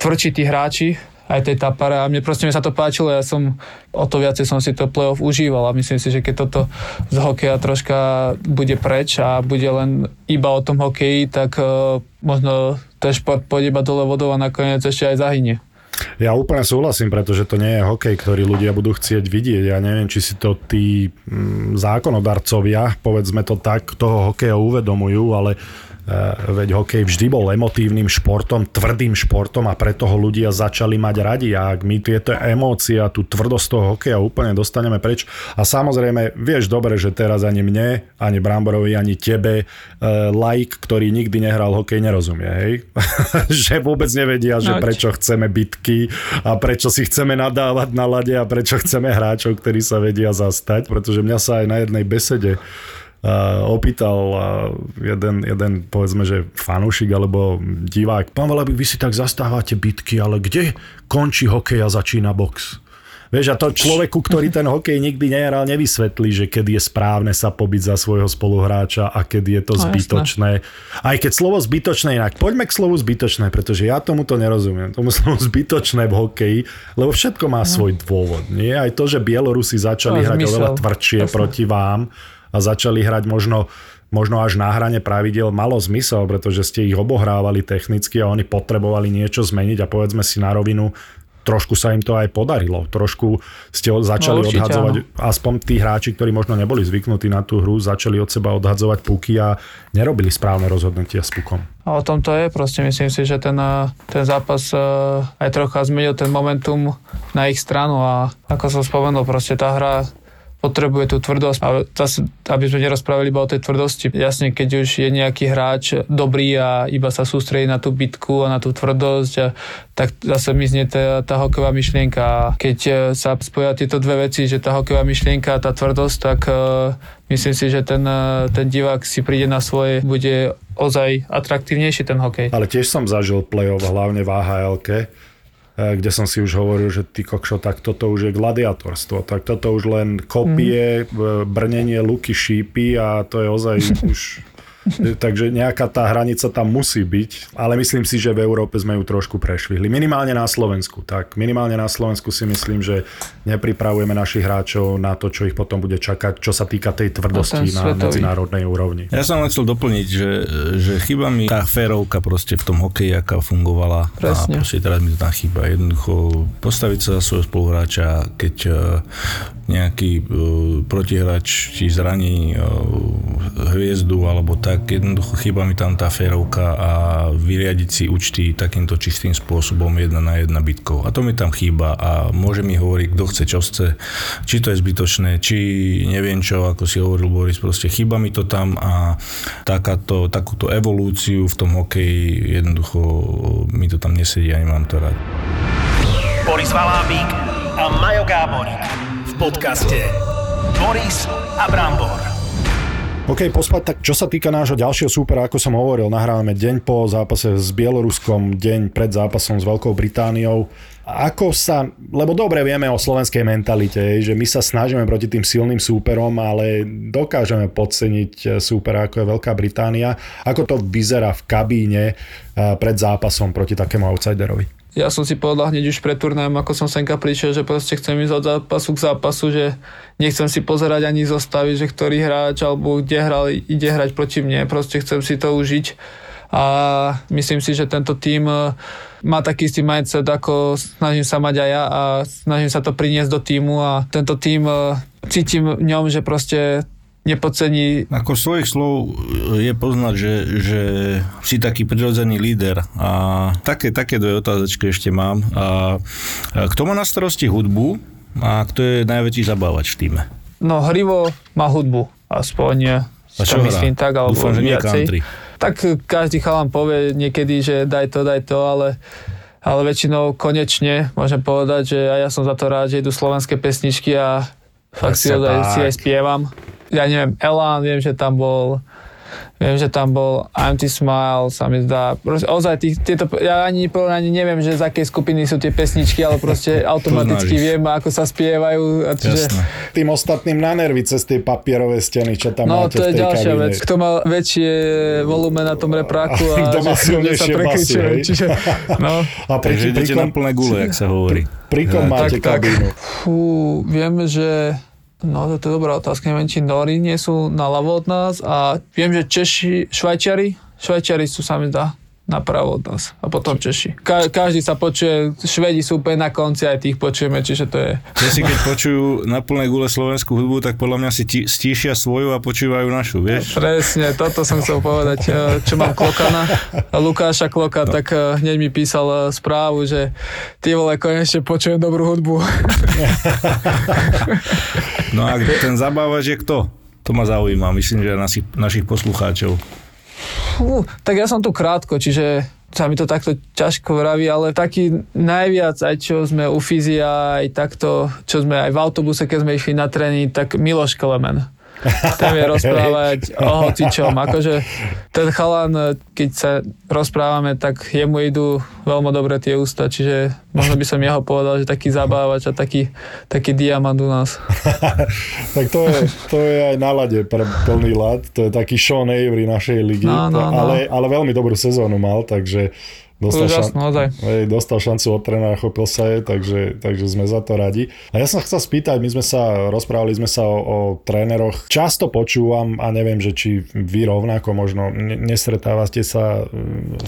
tvrdší tí hráči, aj tej Tappare a mne proste mi sa to páčilo. Ja som o to viacej som si to playoff užíval a myslím si, že keď toto z hokeja troška bude preč a bude len iba o tom hokeji, tak uh, možno ten šport pôjde iba dole vodou a nakoniec ešte aj zahynie. Ja úplne súhlasím, pretože to nie je hokej, ktorý ľudia budú chcieť vidieť. Ja neviem, či si to tí zákonodarcovia, povedzme to tak, toho hokeja uvedomujú, ale veď hokej vždy bol emotívnym športom, tvrdým športom a preto ho ľudia začali mať radi a ak my tieto emócie a tú tvrdosť toho hokeja úplne dostaneme preč a samozrejme vieš dobre, že teraz ani mne, ani Bramborovi, ani tebe laik, ktorý nikdy nehral hokej, nerozumie, hej? Že vôbec nevedia, že prečo chceme bitky a prečo si chceme nadávať na lade a prečo chceme hráčov, ktorí sa vedia zastať, pretože mňa sa aj na jednej besede Uh, opýtal uh, jeden, jeden, povedzme, že fanúšik alebo divák. Pán Velebík, vy si tak zastávate bitky, ale kde končí hokej a začína box? Vieš, a to človeku, ktorý ten hokej nikdy nehral, nevysvetlí, že keď je správne sa pobiť za svojho spoluhráča a keď je to zbytočné. Aj keď slovo zbytočné inak. Poďme k slovu zbytočné, pretože ja tomu to nerozumiem. Tomu slovo zbytočné v hokeji, lebo všetko má svoj dôvod. Nie? Aj to, že Bielorusi začali hrať oveľa tvrdšie proti vám, a začali hrať možno, možno až na hrane pravidel, malo zmysel, pretože ste ich obohrávali technicky a oni potrebovali niečo zmeniť a povedzme si na rovinu, trošku sa im to aj podarilo. Trošku ste začali no, určite, odhadzovať, áno. Aspoň tí hráči, ktorí možno neboli zvyknutí na tú hru, začali od seba odhadzovať puky a nerobili správne rozhodnutia s pukom. A o tom to je, proste myslím si, že ten, ten zápas aj trocha zmenil ten momentum na ich stranu a ako som spomenul, proste tá hra potrebuje tú tvrdosť, ale zase, aby sme nerozprávali iba o tej tvrdosti. Jasne, keď už je nejaký hráč dobrý a iba sa sústredí na tú bitku a na tú tvrdosť, a, tak zase mizne tá, tá hokejová myšlienka. A keď sa spoja tieto dve veci, že tá hokejová myšlienka a tá tvrdosť, tak uh, myslím si, že ten, uh, ten divák si príde na svoje, bude ozaj atraktívnejší ten hokej. Ale tiež som zažil play-off, hlavne v á há elke, kde som si už hovoril, že ty kokšo, tak toto už je gladiátorstvo, tak toto už len kopie, mm. brnenie luky, šípy a to je ozaj už... Takže nejaká tá hranica tam musí byť, ale myslím si, že v Európe sme ju trošku prešvihli. Minimálne na Slovensku, tak. Minimálne na Slovensku si myslím, že nepripravujeme našich hráčov na to, čo ich potom bude čakať, čo sa týka tej tvrdosti na medzinárodnej úrovni. Ja som len chcel doplniť, že, že chýba mi tá férovka proste v tom hokeji, aká fungovala. Presne. A proste teraz mi to tam chýba. Jednoducho postaviť sa za svojho spoluhráča, keď nejaký uh, protihráč ti zraní uh, hviezdu alebo tak, tak jednoducho chýba mi tam tá férovka a vyriadiť si účty takýmto čistým spôsobom jedna na jedna bitkou. A to mi tam chýba a môže mi hovoriť, kto chce, čo chce, či to je zbytočné, či neviem čo, ako si hovoril Boris, proste chýba mi to tam a takáto, takúto evolúciu v tom hokeji jednoducho mi to tam nesedí a nemám to rád. Boris Valábík a Majo Gáborík v podcaste Boris a Brambor. OK, pospať, tak čo sa týka nášho ďalšieho súpera, ako som hovoril, nahrávame deň po zápase s Bieloruskom, deň pred zápasom s Veľkou Britániou. Ako sa, lebo dobre vieme o slovenskej mentalite, že my sa snažíme proti tým silným súperom, ale dokážeme podceniť súpera, ako je Veľká Británia. Ako to vyzerá v kabíne pred zápasom proti takému outsiderovi? Ja som si povedal hneď už pred turnajom, ako som senka prišiel, že proste chcem ísť od zápasu k zápasu, že nechcem si pozerať ani zostavy, že ktorý hráč alebo kde hral, ide hrať proti mne. Proste chcem si to užiť a myslím si, že tento tím má taký istý mindset, ako snažím sa mať aj ja a snažím sa to priniesť do tímu a tento tím cítim v ňom, že proste nepodcení. Ako svojich slov je poznať, že, že si taký prirodzený líder a také, také dve otázočky ešte mám. A kto má na starosti hudbu a kto je najväčší zabávač v týme? No Hrivo má hudbu, aspoň to myslím tak, alebo dúfam, že nie country. Tak každý chalan povie niekedy, že daj to, daj to, ale ale väčšinou konečne môžem povedať, že aj ja som za to rád, že idú slovenské pesničky a Tak si, tak si aj spievam. Ja neviem, Elán, viem, že tam bol, viem, že tam bol Empty Smile, sa mi zdá. Proste, ozaj, tí, tieto, ja ani, ani neviem, že z akej skupiny sú tie pesničky, ale proste automaticky viem, ako sa spievajú. A čiže... Tým ostatným na nervy cez tie papierové steny, čo tam no, máte v tej kabine. No, to je ďalšia kabine. Vec. Kto má väčšie volume na tom repráku a, a že sa prekričuje. Čiže, no. A takže idete na plné gule, jak sa hovorí. Prikom máte tak, kabinu. Fú, viem, že... No, to je dobrá otázka. Neviem, či Nóri nie sú naľavo od nás a viem, že Češi, Švajčiari, Švajčiari sú sa mi zdá napravo od nás a potom Češi. Ka- každý sa počuje, Švedi sú úplne na konci, aj tých počujeme, čiže to je... Česi, keď počujú na plné gule slovenskú hudbu, tak podľa mňa si tí, stíšia svoju a počúvajú našu, vieš? No, presne, toto som chcel povedať, čo mám Klokana, Lukáša Kloka, no. Tak hneď mi písal správu, že ty vole, konečne počujem dobrú hudbu. No a ten zabávač je kto? To ma zaujíma, myslím, že našich, našich poslucháčov. Fú, tak ja som tu krátko, čiže sa mi to takto ťažko vraví, ale taký najviac, aj čo sme u fyzia, aj takto, čo sme aj v autobuse, keď sme išli na tréning, tak Miloš Kelemen. Ten vie rozprávať o hocičom. Akože ten chalan, keď sa rozprávame, tak jemu idú veľmi dobre tie ústa, čiže možno by som jeho povedal, že taký zabávač a taký, taký diamant u nás. Tak to je, to je aj na lade pre plný lad, to je taký Sean Avery našej ligy, no, no, ale, no. Ale veľmi dobrú sezónu mal, takže Dostal, Užasno, šan- hej, dostal šancu od trénera, chopil sa je, takže, takže sme za to radi. A ja som chcel spýtať, my sme sa, rozprávali sme sa o, o tréneroch. Často počúvam a neviem, že či vy rovnako možno nestretávate sa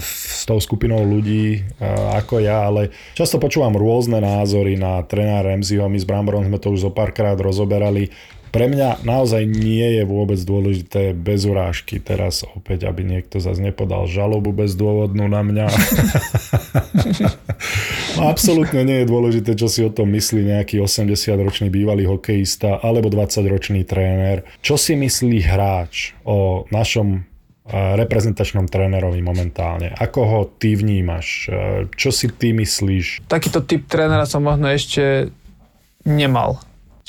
s tou skupinou ľudí ako ja, ale často počúvam rôzne názory na trénera Ramsayho. My s Bramborom sme to už zo párkrát rozoberali. Pre mňa naozaj nie je vôbec dôležité bez urážky teraz opäť, aby niekto zase nepodal žalobu bezdôvodnú na mňa. Absolútne nie je dôležité, čo si o tom myslí nejaký osemdesiatročný bývalý hokejista alebo dvadsaťročný tréner. Čo si myslí hráč o našom reprezentačnom trénerovi momentálne? Ako ho ty vnímaš? Čo si ty myslíš? Takýto typ trénera som možno ešte nemal.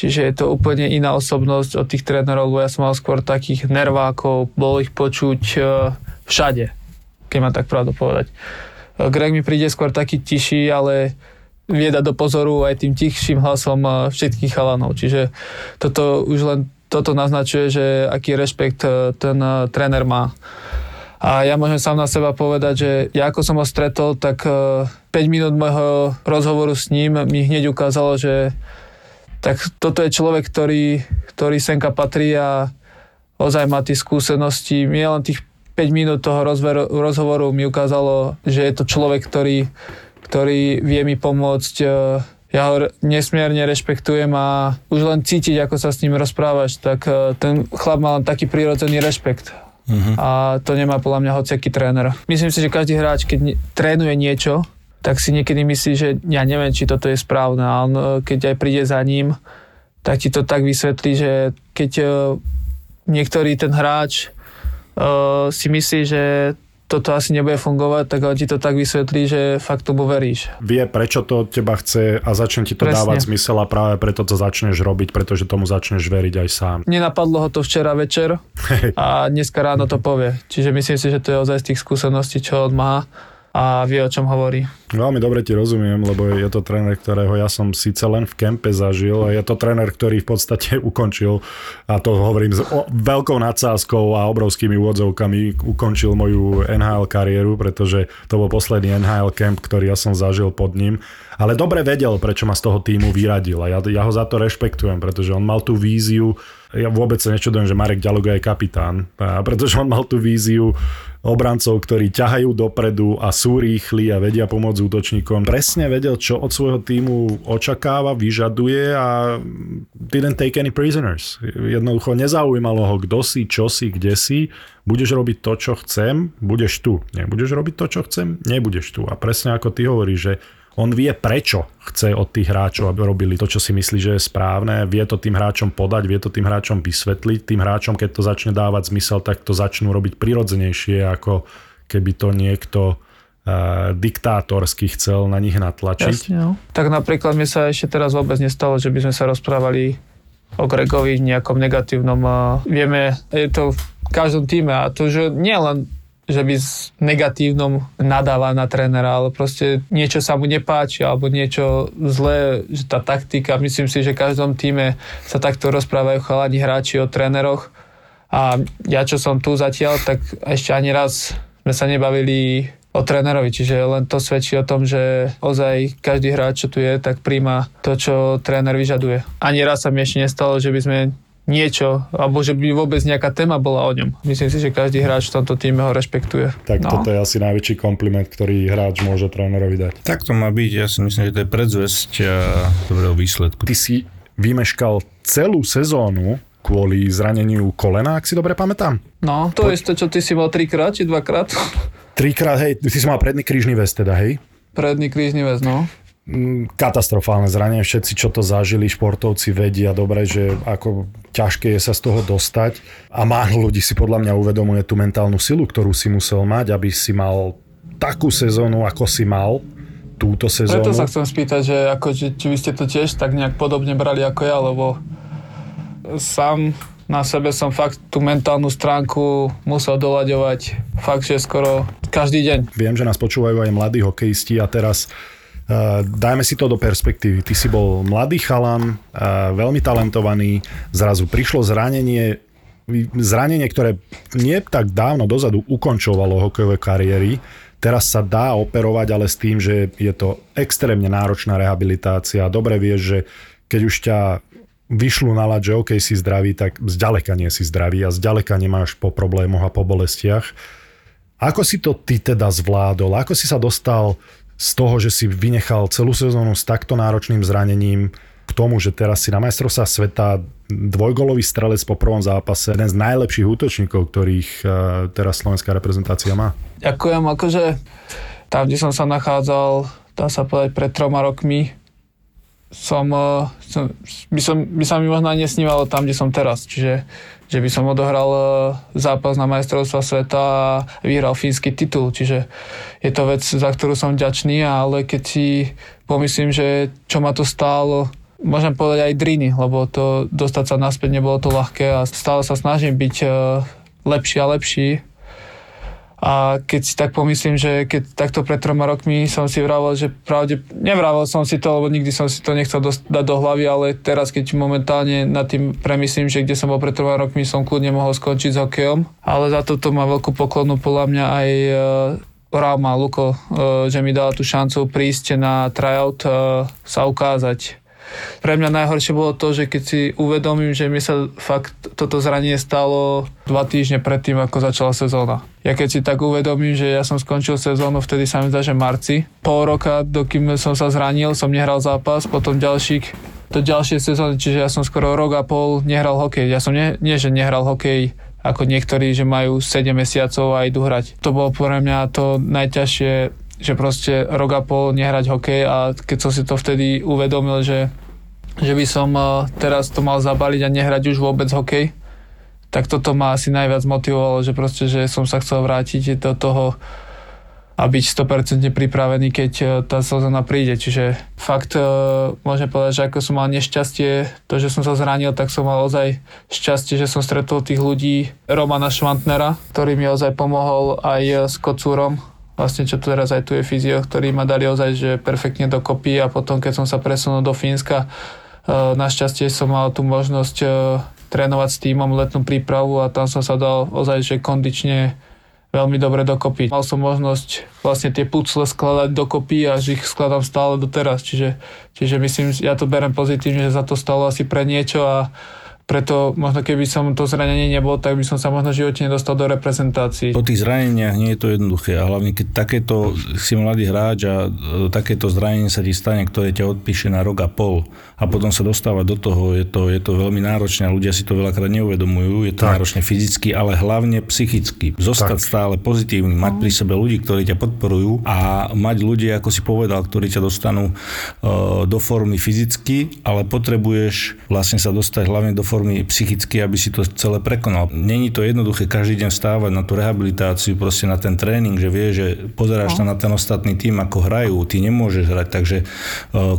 Čiže je to úplne iná osobnosť od tých trénerov, lebo ja som mal skôr takých nervákov, bolo ich počuť všade, keď mám tak pravdu povedať. Greg mi príde skôr taký tichý, ale vie dať do pozoru aj tým tichším hlasom všetkých chalanov. Čiže toto už len toto naznačuje, že aký rešpekt ten tréner má. A ja môžem sám na seba povedať, že ja ako som ho stretol, tak päť minút môjho rozhovoru s ním mi hneď ukázalo, že tak toto je človek, ktorý, ktorý senka patrí a ozaj má tie skúsenosti. Nie len tých päť minút toho rozveru, rozhovoru mi ukázalo, že je to človek, ktorý, ktorý vie mi pomôcť. Ja ho nesmierne rešpektujem a už len cítiť, ako sa s ním rozprávaš, tak ten chlap má len taký prírodzený rešpekt. Uh-huh. A to nemá podľa mňa hociaký tréner. Myslím si, že každý hráč, keď trénuje niečo, tak si niekedy myslí, že ja neviem, či toto je správne. A on, keď aj príde za ním, tak ti to tak vysvetlí, že keď uh, niektorý ten hráč uh, si myslí, že toto asi nebude fungovať, tak on ti to tak vysvetlí, že fakt tomu veríš. Vie, prečo to od teba chce a začne ti to Presne. dávať zmysel a práve preto to začneš robiť, pretože tomu začneš veriť aj sám. Nenapadlo ho to včera večer a dneska ráno to povie. Čiže myslím si, že to je ozaj z tých skúseností, čo on má. A vie, o čom hovorí. Veľmi dobre ti rozumiem, lebo je to tréner, ktorého ja som síce len v kempe zažil, a je to tréner, ktorý v podstate ukončil, a to hovorím s veľkou nadsázkou a obrovskými úvodzovkami, ukončil moju en há el kariéru, pretože to bol posledný en há el kemp, ktorý ja som zažil pod ním. Ale dobre vedel, prečo ma z toho týmu vyradil a ja, ja ho za to rešpektujem, pretože on mal tú víziu. Ja vôbec sa nečudujem, že Marek Ďaluga je kapitán, pretože on mal tú víziu obrancov, ktorí ťahajú dopredu a sú rýchli a vedia pomôcť útočníkom. Presne vedel, čo od svojho tímu očakáva, vyžaduje a didn't take any prisoners. Jednoducho nezaujímalo ho, kto si, čo si, kde si. Budeš robiť to, čo chcem, budeš tu. Nebudeš robiť to, čo chcem, nebudeš tu. A presne ako ty hovoríš, že on vie, prečo chce od tých hráčov, aby robili to, čo si myslí, že je správne. Vie to tým hráčom podať, vie to tým hráčom vysvetliť. Tým hráčom, keď to začne dávať zmysel, tak to začnú robiť prirodzenejšie, ako keby to niekto uh, diktátorsky chcel na nich natlačiť. Jasne, no. Tak napríklad mi sa ešte teraz vôbec nestalo, že by sme sa rozprávali o Craigovi nejakom negatívnom. Vieme, je to v každom týme a to, že nie len že by s negatívnom nadáva na trénera, ale proste niečo sa mu nepáči, alebo niečo zlé, že tá taktika, myslím si, že v každom týme sa takto rozprávajú chalani hráči o tréneroch a ja, čo som tu zatiaľ, tak ešte ani raz sme sa nebavili o trénerovi, čiže len to svedčí o tom, že ozaj každý hráč, čo tu je, tak príjma to, čo tréner vyžaduje. Ani raz sa mi ešte nestalo, že by sme niečo, alebo že by vôbec nejaká téma bola o ňom. Myslím si, že každý hráč v tomto týme ho rešpektuje. Tak no. Toto je asi najväčší kompliment, ktorý hráč môže trénerovi dať. Tak to má byť, ja si myslím, že to je predzvesť dobrého výsledku. Ty si vymeškal celú sezónu kvôli zraneniu kolena, ak si dobre pamätám. No, to je po... to, čo ty si mal trikrát, či dvakrát? Trikrát, hej, ty si mal predný krížny väz teda, hej? Predný krížny väz, no. Katastrofálne zranenie, všetci, čo to zažili, športovci vedia dobre, že ako ťažké je sa z toho dostať a málo ľudí si podľa mňa uvedomuje tú mentálnu silu, ktorú si musel mať, aby si mal takú sezónu, ako si mal túto sezónu. Preto sa chcem spýtať, že ako, či, či vy ste to tiež tak nejak podobne brali ako ja, lebo sám na sebe som fakt tú mentálnu stránku musel doľaďovať fakt, že skoro každý deň. Viem, že nás počúvajú aj mladí hokejisti a teraz Uh, dajme si to do perspektívy. Ty si bol mladý chalan, uh, veľmi talentovaný, zrazu prišlo zranenie, zranenie, ktoré nie tak dávno dozadu ukončovalo hokejové kariéry. Teraz sa dá operovať, ale s tým, že je to extrémne náročná rehabilitácia. Dobre vieš, že keď už ťa vyšľú na ľad, že OK, si zdravý, tak zďaleka nie si zdravý a zďaleka nemáš po problémoch a po bolestiach. Ako si to ty teda zvládol? Ako si sa dostal z toho, že si vynechal celú sezónu s takto náročným zranením k tomu, že teraz si na majstrovstvá sveta dvojgolový strelec po prvom zápase, jeden z najlepších útočníkov, ktorých teraz slovenská reprezentácia má? Ďakujem, akože tam, kde som sa nachádzal, dá sa povedať, pred troma rokmi, som, som, by, som by sa mi možno nesnívalo tam, kde som teraz, čiže že by som odohral zápas na majstrovstva sveta a vyhral fínsky titul. Čiže je to vec, za ktorú som vďačný, ale keď si pomyslím, že čo ma to stálo, môžem povedať aj driny, lebo to dostať sa naspäť nebolo to ľahké a stále sa snažím byť lepší a lepší. A keď si tak pomyslím, že keď takto pred troma rokmi som si vravel, že pravde, nevravel som si to, lebo nikdy som si to nechcel dať do hlavy, ale teraz, keď momentálne nad tým premyslím, že kde som bol pred troma rokmi, som kľudne mohol skončiť s hokejom, ale za to má veľkú poklonu podľa mňa aj Ráma, Luko, že mi dala tú šancu prísť na tryout, sa ukázať. Pre mňa najhoršie bolo to, že keď si uvedomím, že mi sa fakt toto zranenie stalo dva týždne predtým, ako začala sezóna. Ja keď si tak uvedomím, že ja som skončil sezónu, vtedy sa mi zdá, že marci. Pol roka, dokým som sa zranil, som nehral zápas, potom ďalších, do ďalšie sezóny, čiže ja som skoro rok a pol nehral hokej. Ja som ne, nie, že nehral hokej ako niektorí, že majú sedem mesiacov a idú hrať. To bolo pre mňa to najťažšie, že proste rok a pol nehrať hokej a keď som si to vtedy uvedomil, že, že by som teraz to mal zabaliť a nehrať už vôbec hokej, tak toto ma asi najviac motivovalo, že proste, že som sa chcel vrátiť do toho a byť sto percent pripravený, keď tá sezóna príde. Čiže fakt môžem povedať, že ako som mal nešťastie, to, že som sa zranil, tak som mal ozaj šťastie, že som stretol tých ľudí, Romana Schwantnera, ktorý mi ozaj pomohol aj s kocúrom, vlastne čo teraz aj tu je fyzio, ktorí ma dali ozaj, že perfektne dokopy a potom, keď som sa presunul do Fínska, našťastie som mal tú možnosť trénovať s tímom letnú prípravu a tam som sa dal ozaj, že kondične veľmi dobre dokopy. Mal som možnosť vlastne tie pucle skladať dokopy a že ich skladám stále doteraz, čiže, čiže myslím, ja to berem pozitívne, že za to stalo asi pre niečo a preto možno keby som to zranenie nebol, tak by som sa možno v živote nedostal do reprezentácií. Po tých zraneniach nie je to jednoduché a hlavne keď takéto si mladý hráč a takéto zranenie sa ti stane, ktoré ťa odpíše na rok a pol a potom sa dostávať do toho, je to, je to veľmi náročné a ľudia si to veľakrát neuvedomujú, je to tak náročné fyzicky, ale hlavne psychicky. Zostať tak stále pozitívny, mať pri sebe ľudí, ktorí ťa podporujú a mať ľudí, ako si povedal, ktorí ťa dostanú do formy fyzicky, ale potrebuješ vlastne sa dostať hlavne do formy formy psychicky, aby si to celé prekonal. Není to jednoduché každý deň vstávať na tú rehabilitáciu, proste na ten tréning, že vie, že pozeráš sa no. na ten ostatný tým, ako hrajú, ty nemôžeš hrať, takže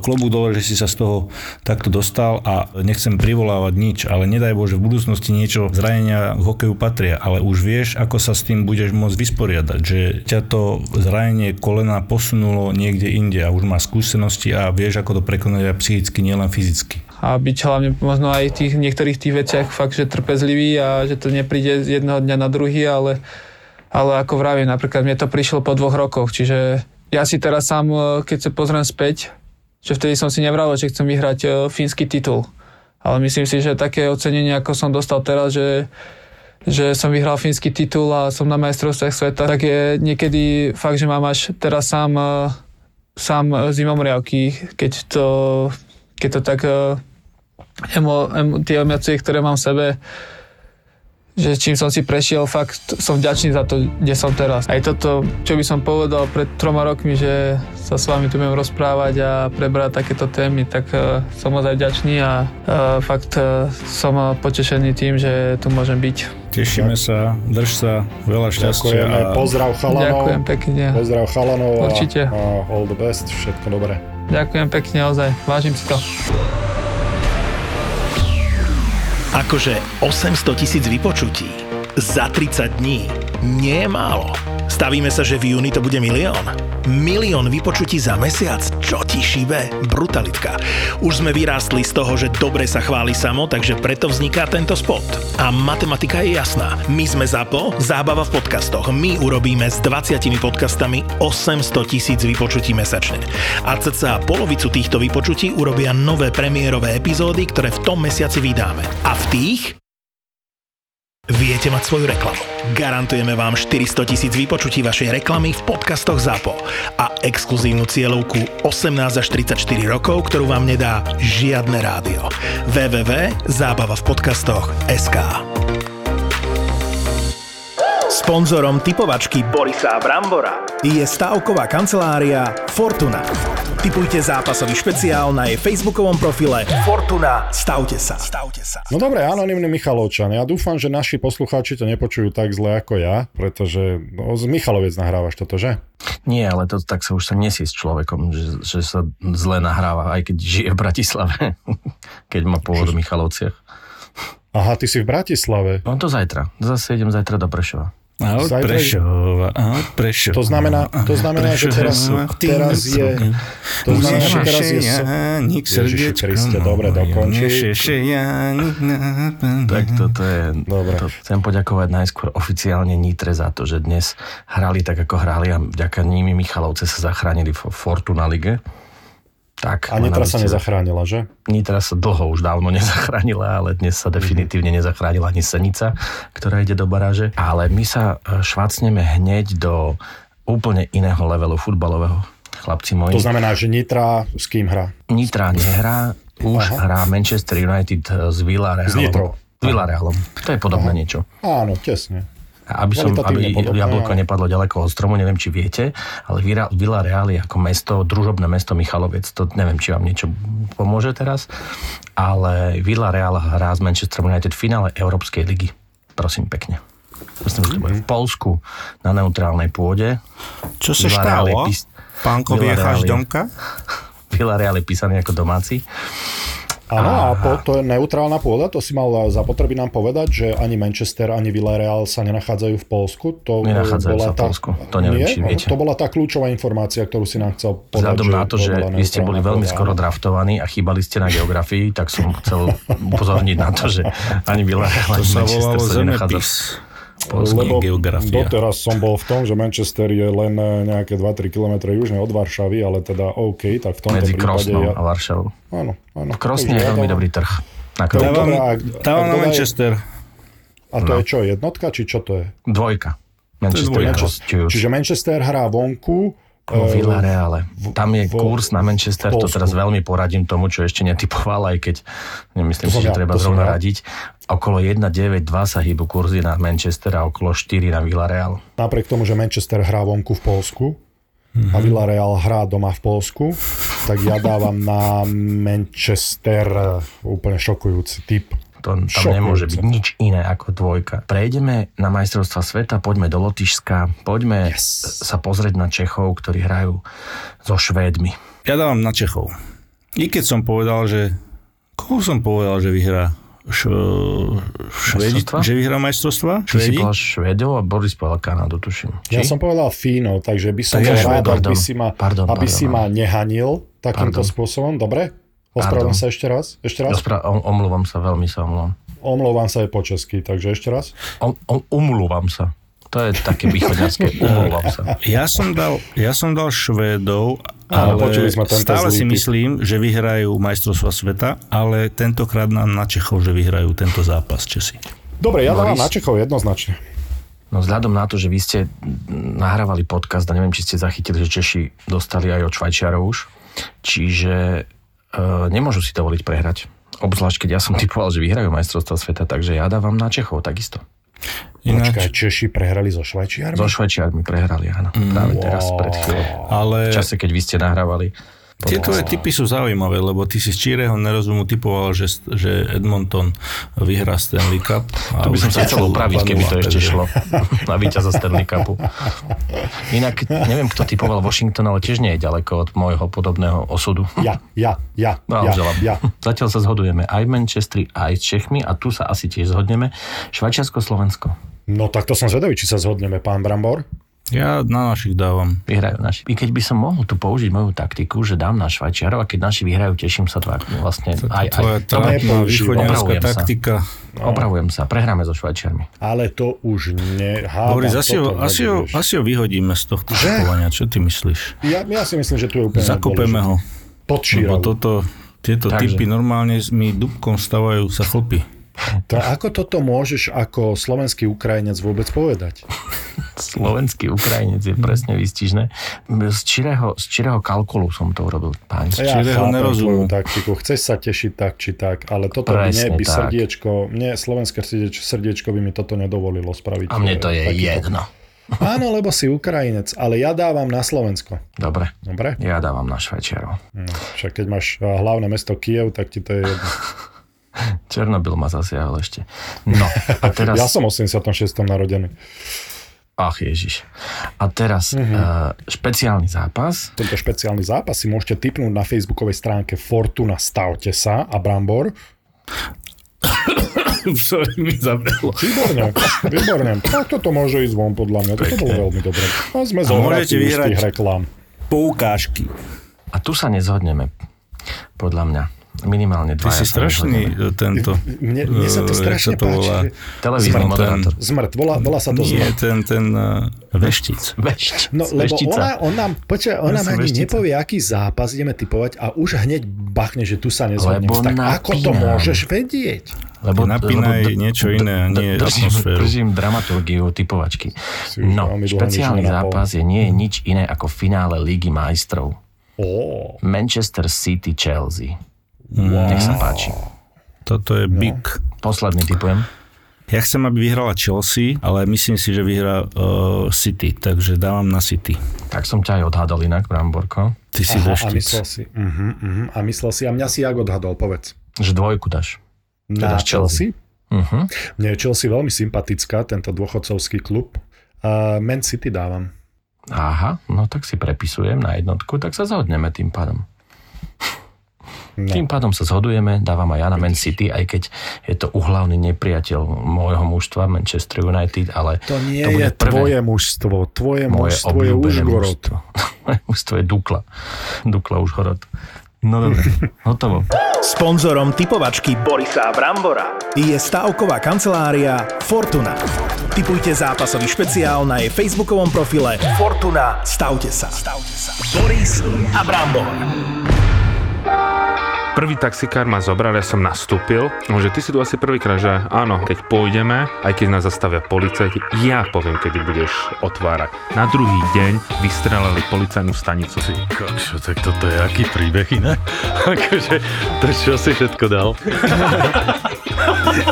klobúk dole, že si sa z toho takto dostal a nechcem privolávať nič, ale nedaj Bože, v budúcnosti niečo zranenia k hokeju patria, ale už vieš, ako sa s tým budeš môcť vysporiadať, že ťa to zranenie kolena posunulo niekde inde a už máš skúsenosti a vieš, ako to prekonať aj psychicky, nielen fyzicky. A byť hlavne možno aj v tých niektorých tých veciach fakt, že trpezlivý a že to nepríde z jedného dňa na druhý, ale, ale ako vravím, napríklad mne to prišlo po dvoch rokoch, čiže ja si teraz sám, keď sa pozriem späť, že vtedy som si nevral, že chcem vyhrať fínsky titul, ale myslím si, že také ocenenie, ako som dostal teraz, že, že som vyhral fínsky titul a som na majstrovstvách sveta, tak je niekedy fakt, že mám až teraz sám, sám zimomriavky, keď to, keď to tak... Emo, emo, tie emócie, ktoré mám v sebe, že čím som si prešiel, fakt som vďačný za to, kde som teraz. Aj toto, čo by som povedal pred troma rokmi, že sa s vami tu budem rozprávať a prebrať takéto témy, tak uh, som moc aj vďačný a uh, fakt uh, som potešený tým, že tu môžem byť. Tešíme sa, drž sa, veľa šťastia. Ďakujeme, a... pozdrav chalanov. Ďakujem pekne. Pozdrav chalanov a, a all the best, všetko dobré. Ďakujem pekne, ozaj, vážim si to. Akože osemsto tisíc vypočutí za tridsať dní nie je málo. Stavíme sa, že v júni to bude milión. Milión vypočutí za mesiac, čo ti šíbe? Brutalitka. Už sme vyrástli z toho, že dobre sa chváli samo, takže preto vzniká tento spot. A matematika je jasná. My sme ZAPO, zábava v podcastoch. My urobíme s dvadsiatimi podcastami osemsto tisíc vypočutí mesačne. A cca polovicu týchto vypočutí urobia nové premiérové epizódy, ktoré v tom mesiaci vydáme. A v tých... Viete mať svoju reklamu. Garantujeme vám štyristo tisíc vypočutí vašej reklamy v podcastoch ZAPO a exkluzívnu cieľovku osemnásť až tridsaťštyri rokov, ktorú vám nedá žiadne rádio. www bodka zábava v podcastoch bodka es ká Sponzorom typovačky Borisa Brambora je stavková kancelária Fortuna. Tipujte zápasový špeciál na jej facebookovom profile Fortuna. Stavte sa. Stavte sa. No dobre, anonymný Michalovčan. Ja dúfam, že naši poslucháči to nepočujú tak zle ako ja, pretože no, z Michaloviec nahrávaš toto, že? Nie, ale to tak sa už sem nesie s človekom, že, že sa zle nahráva, aj keď žije v Bratislave, keď má pôvod v Michalovciach. Aha, ty si v Bratislave. No to zajtra. Zase idem zajtra do Prešova. A od Prešova, a od Prešova. To znamená, to znamená že teraz, teraz je... To znamená, že teraz je... Ježiši Kriste, dobre, dokončí. Tak toto je... Dobre. To chcem poďakovať najskôr oficiálne Nitre za to, že dnes hrali tak, ako hrali a vďaka nimi Michalovce sa zachránili v Fortuna lige. Tak, a Nitra sa nezachránila, že? Nitra sa dlho už dávno nezachránila, ale dnes sa definitívne nezachránila ani Senica, ktorá ide do baráže. Ale my sa švácneme hneď do úplne iného levelu futbalového, chlapci moji. To znamená, že Nitra s kým hrá? Nitra nehrá, už Aha. hrá Manchester United s Villarrealom. S Nitrou. S Villarrealom. To je podobné Aha. niečo. Áno, tesne. Aby, som, aby jablko nepadlo ďaleko od stromu, neviem, či viete, ale Villarreal je ako mesto, družobné mesto Michaloviec, to neviem, či vám niečo pomôže teraz, ale Villarreal hrá s Manchesterom United v finále Európskej ligy. Prosím pekne. Myslím, že to bude v Polsku na neutrálnej pôde. Čo sa stalo? Pís... Pánkovi je chaždomka? Villarreal je písaný ako domáci. Áno, a po, to je neutrálna pôda, to si mal zapotreby nám povedať, že ani Manchester, ani Villarreal sa nenachádzajú v Polsku. To nenachádzajú bola sa v tá... Polsku, to neviem, nie? Či viete. To bola tá kľúčová informácia, ktorú si nám chcel povedať. Vzhľadom na to, že vy ste boli veľmi pôda. Skoro draftovaní a chýbali ste na geografii, tak som chcel upozorniť na to, že ani Villarreal, ani Manchester sa nenachádzajú v Polský lebo geografia. Doteraz som bol v tom, že Manchester je len nejaké dva tri kilometre južne od Varšavy, ale teda OK, tak v tomto medzi prípade... Medzi Krosnom ja... a Varšavou. Áno, áno. Krosno je veľmi dobrý trh. Dávam na Manchester. A to no. je čo, jednotka, či čo to je? Dvojka. Manchester, to je dvojka. Manchester. Čiže Manchester hrá vonku, vo Villareale. Tam je kurz na Manchester, to teraz veľmi poradím tomu, čo ešte netypoval, aj keď nemyslím si, že treba zrovna radiť. Okolo jedna deväť dva sa hýbu kurzy na Manchester a okolo štyri na Villareal. Napriek tomu, že Manchester hrá vonku v Polsku mm-hmm. a Villareal hrá doma v Polsku, tak ja dávam na Manchester úplne šokujúci tip. To tam Šokujúce. Nemôže byť nič iné ako dvojka. Prejdeme na majstrovstvá sveta, poďme do Lotyšska, poďme yes. sa pozrieť na Čechov, ktorí hrajú so Švédmi. Ja dávam na Čechov. I keď som povedal, že... Koho som povedal, že vyhrá Š... Švédi? Že vyhrá majstrovstvá? Ty Švédi? Si povedal Švédov a Boris povedal Kanadu, tuším. Ja Či? Som povedal Fínov, takže by som tak rád, aby si ma, pardon, aby pardon, si ma nehanil takýmto pardon. spôsobom, dobre? Ospravedlňujem sa ešte raz. Ešte raz. Ospra- omlúvam sa, veľmi sa omlúvam. Omlúvam sa aj po česky, takže ešte raz. Om, om, umlúvam sa. To je také východňarské. Umlúvam sa. Ja som dal, ja som dal Švédov, ale sme stále si myslím, že vyhrajú majstrovstvá sveta, ale tentokrát nám na Čechov, že vyhrajú tento zápas Česi. Dobre, ja dávam na Čechov jednoznačne. No vzhľadom na to, že vy ste nahrávali podcast a neviem, či ste zachytili, že Češi dostali aj od Švajčiarov už. Čiže nemôžu si dovoliť prehrať. Obzvlášť, keď ja som typoval, že vyhrajú majstrovstvá sveta, takže ja dávam na Čechov takisto. Ináč... Počkaj, Češi prehrali so Švajčiarmi? So Švajčiarmi prehrali, áno. Mm, Práve wow. teraz, pred chvíľou. Ale... V čase, keď vy ste nahrávali. Tieto wow. typy sú zaujímavé, lebo ty si z čírého nerozumu typoval, že, že Edmonton vyhrá Stanley Cup. A to by som sa chcel opraviť, keby to ešte šlo na víťaza Stanley Cupu. Inak neviem, kto typoval Washington, ale tiež nie je ďaleko od môjho podobného osudu. Ja, ja, ja, no, ja, ja. Zatiaľ sa zhodujeme aj Manchesteri, aj Čechmi a tu sa asi tiež zhodneme. Švajčiarsko, Slovensko. No tak to som zvedavý, či sa zhodneme, pán Brambor. Ja na našich dávam. Vyhrajú naši. I keď by som mohol tu použiť moju taktiku, že dám na Švajčiarov a keď naši vyhrajú, teším sa tvár. Vlastne to, to, aj... aj tvoja východňarská taktika. No. Opravujem sa. Prehráme so Švajčiarmi. Ale to už nehádam. Boris, asi, ho, asi, ho, asi ho vyhodíme z tohto škovania. Čo ty myslíš? Ja, ja si myslím, že tu je úplne... Zakopeme ho. Podšíram. Toto, tieto Takže. typy normálne mi dubkom stavajú sa chlpy. To, ako toto môžeš ako slovenský Ukrajinec vôbec povedať? Slovenský Ukrajinec je presne výstižné. Z čirého, z čirého kalkulu som to urobil, páni. Z čirého ja nerozumu. Taktiku. Chceš sa tešiť tak, či tak, ale toto presne by, by srdiečko, mne slovenské srdiečko by mi toto nedovolilo spraviť. A mne to je takýto. jedno. Áno, lebo si Ukrajinec, ale ja dávam na Slovensko. Dobre. Dobre? Ja dávam na Švajčiarov. No, však keď máš hlavné mesto Kyjev, tak ti to je jedno. Černobyl ma zasiahol ešte. No, a teraz... Ja som osemdesiatom šiestom narodený. Ach Ježiš. A teraz mm-hmm. uh, špeciálny zápas. Tento špeciálny zápas si môžete tipnúť na facebookovej stránke Fortuna, stavte sa a Brambor. Sorry, mi zabelo. Výborné, výborné. Tak toto môže ísť von podľa mňa. Toto bolo veľmi dobré. A sme zohráci ústých reklám. Poukážky. A tu sa nezhodneme. Podľa mňa. Minimálne dva. Ty si strašný nezhodneme. Tento... Mne, mne sa to strašne to páči. Televízny moderátor. Zmrt, volá, volá sa to zmrt. Nie, ten, ten uh, veštic. Veštic. No, lebo veštica. Ona, on nám, počuva, ona nám ani veštica. Nepovie, aký zápas ideme typovať a už hneď bachne, že tu sa nezhodneme. Tak ako to môžeš vedieť? Lebo napínaj niečo iné, nie atmosféru. Držím dramaturgiu typovačky. No, špeciálny zápas je nie nič iné ako finále Lígy majstrov. Manchester City, Chelsea. Wow. Nech sa páči. Toto je big. Posledný typujem. Ja chcem, aby vyhrala Chelsea, ale myslím si, že vyhrá uh, City, takže dávam na City. Tak som ťa aj odhadol inak, Bramborko. Ty si veštic. A myslel si, uh-huh, uh-huh, a myslel si, a mňa si jak odhadol, povedz. Že dvojku dáš. Na dáš Chelsea? Uh-huh. Mne je Chelsea veľmi sympatická, tento dôchodcovský klub. Uh, Man City dávam. Aha, no tak si prepisujem na jednotku, tak sa zhodneme tým pádom. No. Tým pádom sa zhodujeme, dávam aj ja na Man City, aj keď je to uhlavný nepriateľ môjho mužstva, Manchester United, ale... To nie to je prvé... tvoje mužstvo, tvoje mužstvo je Užhorod. Moje mužstvo je Dukla. Dukla Užhorod. No dobre, hotovo. Sponzorom typovačky Borisa Brambora je stávková kancelária Fortuna. Tipujte zápasový špeciál na jej facebookovom profile Fortuna. Stavte sa. Stavte sa. Boris a Brambor. Prvý taxikár ma zobral, ja som nastúpil. Môže, ty si tu asi prvýkrát, že áno, keď pôjdeme, aj keď nás zastavia policajti, ja poviem, kedy budeš otvárať. Na druhý deň vystrelali policajnú stanicu. Si... Kočo, tak toto je aký príbeh inak? Akože, to čo si všetko dal?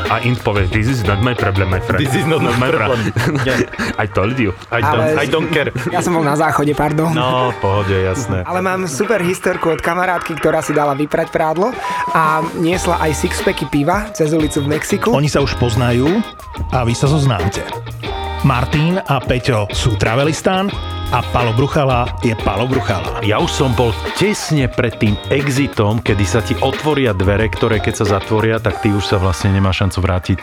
A int povie, this is not my problem, my friend. This is not, not my problem. Yeah. I told you. I don't, I don't care. Ja som bol na záchode, pardon. No, pohode, jasné. Ale mám super historku od kamarátky, ktorá si dala vyprať prádlo a niesla aj sixpacky piva cez ulicu v Mexiku. Oni sa už poznajú a vy sa zoznáte. Martin a Peťo sú Travelistan a Palo Bruchala je Palo Bruchala. Ja už som bol tesne pred tým exitom, kedy sa ti otvoria dvere, ktoré keď sa zatvoria, tak ty už sa vlastne nemáš šancu vrátiť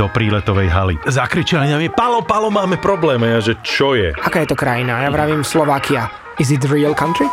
do príletovej haly. Zakričali na mňa, Palo, Palo, máme problém. A ja, že čo je? Aká je to krajina? Ja vravím Slovakia. Is it real country?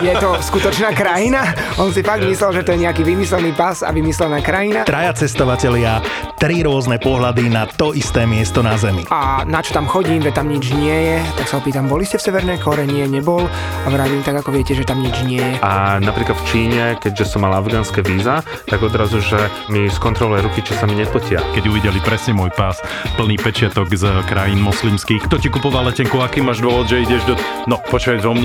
Je to skutočná krajina? On si fakt myslel, že to je nejaký vymyslený pas a vymyslená krajina. Traja cestovatelia, tri rôzne pohľady na to isté miesto na Zemi. A na čo tam chodím, veď tam nič nie je, tak sa opýtam, boli ste v Severnej Kórei? Nie, nebol. A vravím, tak ako viete, že tam nič nie je. A napríklad v Číne, keďže som mal afgánske víza, tak odrazu, že mi skontroluje ruky, či sa mi nepotia. Keď uvideli presne môj pás, plný pečiatok z krajín moslimských, kto ti kupoval letenku, aký máš dôvod, že ideš do... No, počkaj, do mňa.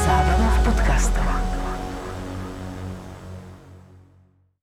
Zábrná v podcastovách.